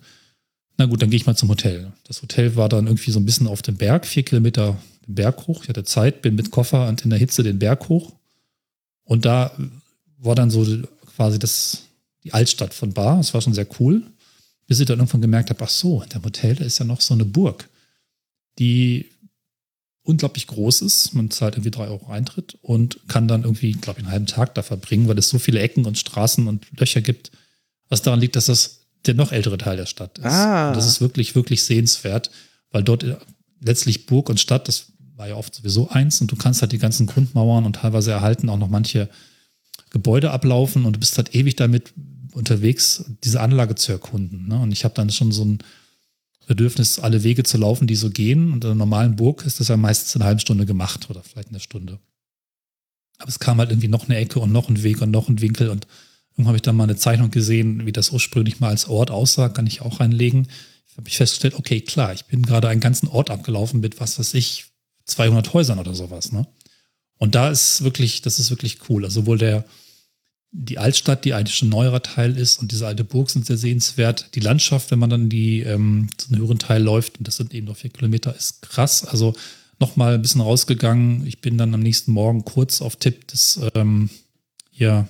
Na gut, dann gehe ich mal zum Hotel. Das Hotel war dann irgendwie so ein bisschen auf dem Berg, vier Kilometer den Berg hoch. Ich hatte Zeit, bin mit Koffer und in der Hitze den Berg hoch. Und da war dann so quasi das, die Altstadt von Bar. Das war schon sehr cool. Bis ich dann irgendwann gemerkt habe, ach so, in dem Hotel, da ist ja noch so eine Burg, die unglaublich groß ist. Man zahlt irgendwie drei Euro Eintritt und kann dann irgendwie, glaube ich, einen halben Tag da verbringen, weil es so viele Ecken und Straßen und Löcher gibt, was daran liegt, dass das der noch ältere Teil der Stadt ist. Ah. Und das ist wirklich, wirklich sehenswert, weil dort letztlich Burg und Stadt, das war ja oft sowieso eins, und du kannst halt die ganzen Grundmauern und teilweise erhalten auch noch manche Gebäude ablaufen und du bist halt ewig damit unterwegs, diese Anlage zu erkunden. Ne? Und ich habe dann schon so ein Bedürfnis, alle Wege zu laufen, die so gehen. Und in einer normalen Burg ist das ja meistens in einer halben Stunde gemacht oder vielleicht in einer Stunde. Aber es kam halt irgendwie noch eine Ecke und noch ein Weg und noch ein Winkel. Und irgendwann habe ich dann mal eine Zeichnung gesehen, wie das ursprünglich mal als Ort aussah, kann ich auch reinlegen. Ich habe mich festgestellt, okay, klar, ich bin gerade einen ganzen Ort abgelaufen mit, was weiß ich, zweihundert Häusern oder sowas. Ne? Und da ist wirklich, das ist wirklich cool. Also sowohl der Die Altstadt, die eigentlich schon ein neuerer Teil ist, und diese alte Burg sind sehr sehenswert. Die Landschaft, wenn man dann die, ähm, zum höheren Teil läuft, und das sind eben noch vier Kilometer, ist krass. Also nochmal ein bisschen rausgegangen. Ich bin dann am nächsten Morgen kurz auf Tipp des, ähm, ja,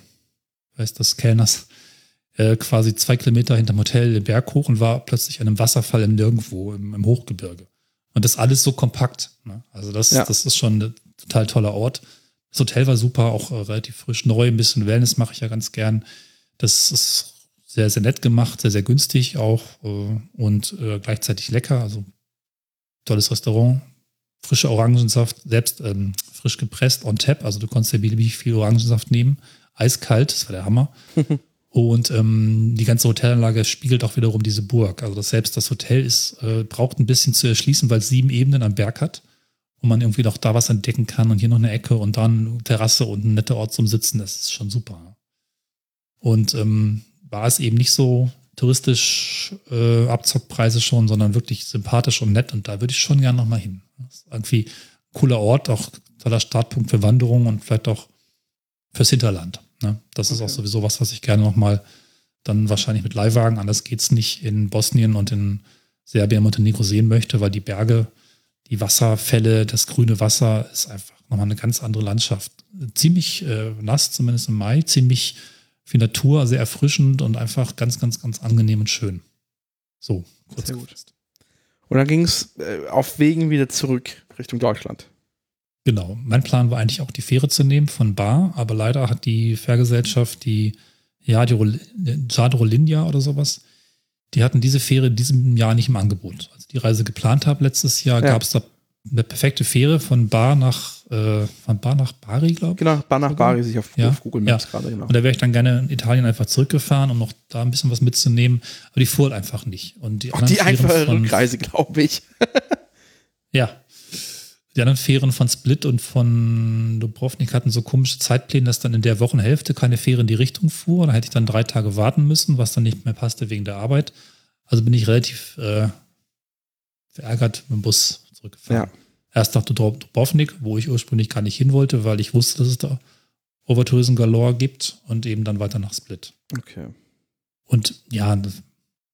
weiß das, Kellners, äh, quasi zwei Kilometer hinterm Hotel den Berg hoch und war plötzlich an einem Wasserfall im Nirgendwo, im, im Hochgebirge. Und das alles so kompakt. Ne? Also das, ja. das ist schon ein total toller Ort. Das Hotel war super, auch äh, relativ frisch neu, ein bisschen Wellness mache ich ja ganz gern. Das ist sehr, sehr nett gemacht, sehr, sehr günstig auch äh, und äh, gleichzeitig lecker. Also tolles Restaurant, frischer Orangensaft, selbst ähm, frisch gepresst, on tap. Also du konntest ja beliebig viel Orangensaft nehmen, eiskalt, das war der Hammer. Und ähm, die ganze Hotelanlage spiegelt auch wiederum diese Burg. Also das, selbst das Hotel ist äh, braucht ein bisschen zu erschließen, weil es sieben Ebenen am Berg hat. Und man irgendwie noch da was entdecken kann und hier noch eine Ecke und dann eine Terrasse und ein netter Ort zum Sitzen, das ist schon super. Und ähm, war es eben nicht so touristisch äh, Abzockpreise schon, sondern wirklich sympathisch und nett, und da würde ich schon gerne nochmal hin. Das ist irgendwie ein cooler Ort, auch toller Startpunkt für Wanderungen und vielleicht auch fürs Hinterland. Ne? Das okay. ist auch sowieso was, was ich gerne nochmal dann wahrscheinlich mit Leihwagen, anders geht's nicht, in Bosnien und in Serbien und Montenegro sehen möchte, weil die Berge, die Wasserfälle, das grüne Wasser ist einfach nochmal eine ganz andere Landschaft. Ziemlich äh, nass, zumindest im Mai, ziemlich viel Natur, sehr erfrischend und einfach ganz, ganz, ganz angenehm und schön. So, kurz gefasst. Und dann ging es äh, auf Wegen wieder zurück Richtung Deutschland. Genau. Mein Plan war eigentlich auch, die Fähre zu nehmen von Bar, aber leider hat die Fährgesellschaft, die Jadrolinja oder sowas, die hatten diese Fähre in diesem Jahr nicht im Angebot. Als ich die Reise geplant habe letztes Jahr, ja. gab es da eine perfekte Fähre von Bar nach äh, von Bar nach Bari, glaube ich. Genau, Bar nach Bari, sich auf, ja. auf Google Maps ja. gerade, genau. Und da wäre ich dann gerne in Italien einfach zurückgefahren, um noch da ein bisschen was mitzunehmen. Aber die fuhr einfach nicht. Und die, auch die einfache Rückreise, glaube ich. ja. Die anderen Fähren von Split und von Dubrovnik hatten so komische Zeitpläne, dass dann in der Wochenhälfte keine Fähre in die Richtung fuhr. Da hätte ich dann drei Tage warten müssen, was dann nicht mehr passte wegen der Arbeit. Also bin ich relativ äh, verärgert mit dem Bus zurückgefahren. Ja. Erst nach Dubrovnik, wo ich ursprünglich gar nicht hin wollte, weil ich wusste, dass es da Overtourism Galore gibt, und eben dann weiter nach Split. Okay. Und ja, das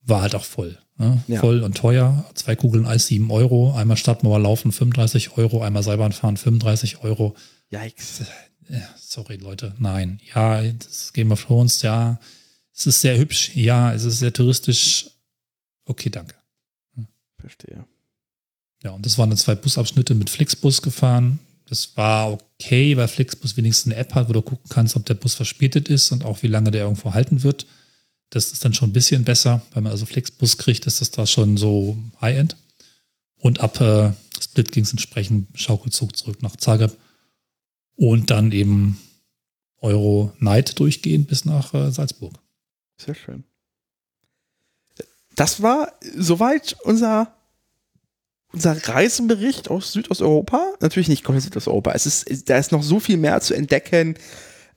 war halt auch voll. Ne? Ja. Voll und teuer. Zwei Kugeln Eis, sieben Euro. Einmal Stadtmauer laufen, fünfunddreißig Euro. Einmal Seilbahn fahren, fünfunddreißig Euro. Yikes. Sorry, Leute. Nein. Ja, das Game of Thrones. Ja, es ist sehr hübsch. Ja, es ist sehr touristisch. Okay, danke. Hm. Verstehe. Ja, und das waren dann zwei Busabschnitte mit Flixbus gefahren. Das war okay, weil Flixbus wenigstens eine App hat, wo du gucken kannst, ob der Bus verspätet ist und auch wie lange der irgendwo halten wird. Das ist dann schon ein bisschen besser. Wenn man also Flixbus kriegt, ist das da schon so High-End. Und ab äh, Split ging es entsprechend Schaukelzug zurück nach Zagreb. Und dann eben Euronight durchgehend bis nach äh, Salzburg. Sehr schön. Das war soweit unser, unser Reisenbericht aus Südosteuropa. Natürlich nicht komplett Südosteuropa. Es ist, da ist noch so viel mehr zu entdecken.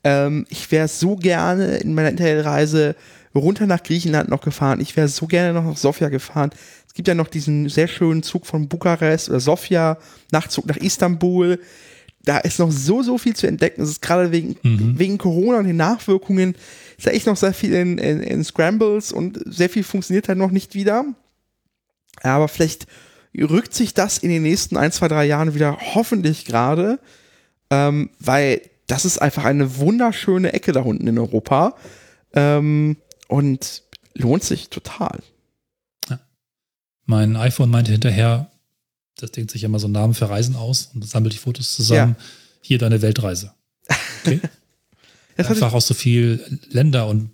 Ähm, ich wäre so gerne in meiner Interrail-Reise runter nach Griechenland noch gefahren. Ich wäre so gerne noch nach Sofia gefahren. Es gibt ja noch diesen sehr schönen Zug von Bukarest oder Sofia, Nachtzug nach Istanbul. Da ist noch so, so viel zu entdecken. Es ist gerade wegen, mhm. wegen Corona und den Nachwirkungen, ist ja echt noch sehr viel in, in, in Scrambles, und sehr viel funktioniert halt noch nicht wieder. Aber vielleicht rückt sich das in den nächsten ein, zwei, drei Jahren wieder, hoffentlich gerade, ähm, weil das ist einfach eine wunderschöne Ecke da unten in Europa. Ähm, Und lohnt sich total. Ja. Mein iPhone meinte hinterher, das denkt sich ja immer so einen Namen für Reisen aus und sammelt die Fotos zusammen. Ja. Hier deine Weltreise. Okay. Einfach auch so viel Länder und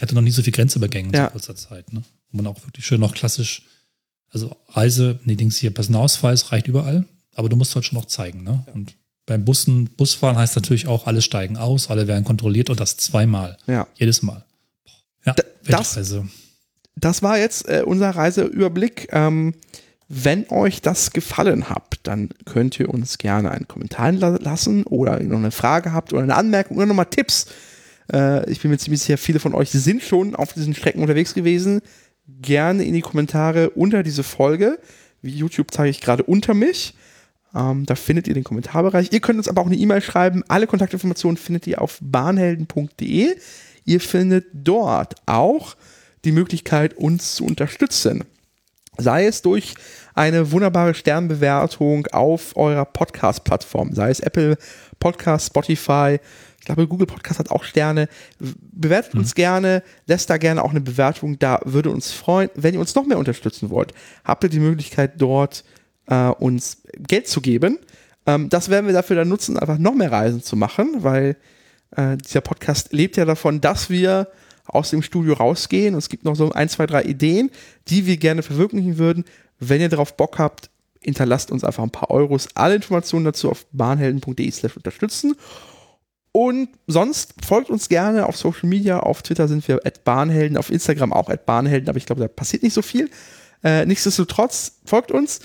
hatte noch nie so viel Grenzübergänge in ja. so kurzer Zeit, ne? Wo man auch wirklich schön noch klassisch, also Reise, nee, Dings hier, Personalausweis reicht überall, aber du musst halt schon noch zeigen, ne? Ja. Und beim Bussen, Busfahren heißt natürlich auch, alle steigen aus, alle werden kontrolliert und das zweimal. Ja. Jedes Mal. Ja, D- Weltreise. Das, das war jetzt äh, unser Reiseüberblick. Ähm, wenn euch das gefallen hat, dann könnt ihr uns gerne einen Kommentar lassen oder noch eine Frage habt oder eine Anmerkung oder nochmal Tipps. Äh, ich bin mir ziemlich sicher, viele von euch sind schon auf diesen Strecken unterwegs gewesen. Gerne in die Kommentare unter diese Folge. Wie YouTube zeige ich gerade unter mich. Ähm, da findet ihr den Kommentarbereich. Ihr könnt uns aber auch eine E-Mail schreiben. Alle Kontaktinformationen findet ihr auf bahnhelden punkt de. Ihr findet dort auch die Möglichkeit, uns zu unterstützen. Sei es durch eine wunderbare Sternbewertung auf eurer Podcast-Plattform. Sei es Apple Podcast, Spotify. Ich glaube, Google Podcast hat auch Sterne. Bewertet mhm. uns gerne. Lässt da gerne auch eine Bewertung da. Würde uns freuen. Wenn ihr uns noch mehr unterstützen wollt, habt ihr die Möglichkeit, dort äh, uns Geld zu geben. Ähm, das werden wir dafür dann nutzen, einfach noch mehr Reisen zu machen, weil äh, dieser Podcast lebt ja davon, dass wir aus dem Studio rausgehen. Und es gibt noch so ein, zwei, drei Ideen, die wir gerne verwirklichen würden. Wenn ihr darauf Bock habt, hinterlasst uns einfach ein paar Euros. Alle Informationen dazu auf bahnhelden.de slash unterstützen. Und sonst folgt uns gerne auf Social Media. Auf Twitter sind wir at Bahnhelden, auf Instagram auch at Bahnhelden, aber ich glaube, da passiert nicht so viel. Äh, nichtsdestotrotz, folgt uns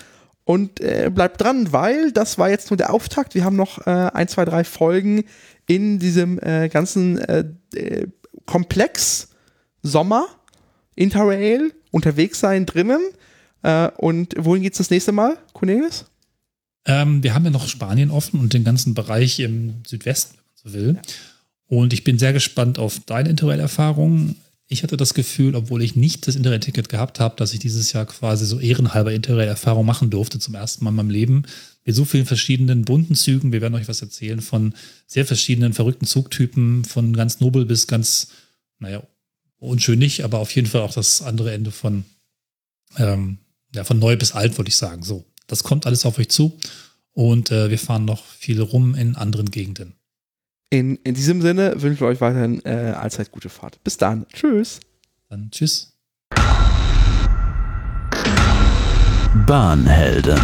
und äh, bleibt dran, weil das war jetzt nur der Auftakt. Wir haben noch äh, ein, zwei, drei Folgen in diesem äh, ganzen äh, äh, Komplex Sommer, Interrail, unterwegs sein drinnen. Äh, und wohin geht's das nächste Mal, Cornelis? Ähm, wir haben ja noch Spanien offen und den ganzen Bereich im Südwesten, wenn man so will. Ja. Und ich bin sehr gespannt auf deine Interrail-Erfahrungen. Ich hatte das Gefühl, obwohl ich nicht das Interrail-Ticket gehabt habe, dass ich dieses Jahr quasi so ehrenhalber Interrail-Erfahrung machen durfte, zum ersten Mal in meinem Leben. Mit so vielen verschiedenen bunten Zügen. Wir werden euch was erzählen von sehr verschiedenen verrückten Zugtypen, von ganz nobel bis ganz, naja, unschön nicht, aber auf jeden Fall auch das andere Ende von, ähm, ja, von neu bis alt, würde ich sagen. So, das kommt alles auf euch zu und äh, wir fahren noch viel rum in anderen Gegenden. In, in diesem Sinne wünschen wir euch weiterhin äh, allzeit gute Fahrt. Bis dann. Tschüss. Dann tschüss. Bahnhelden.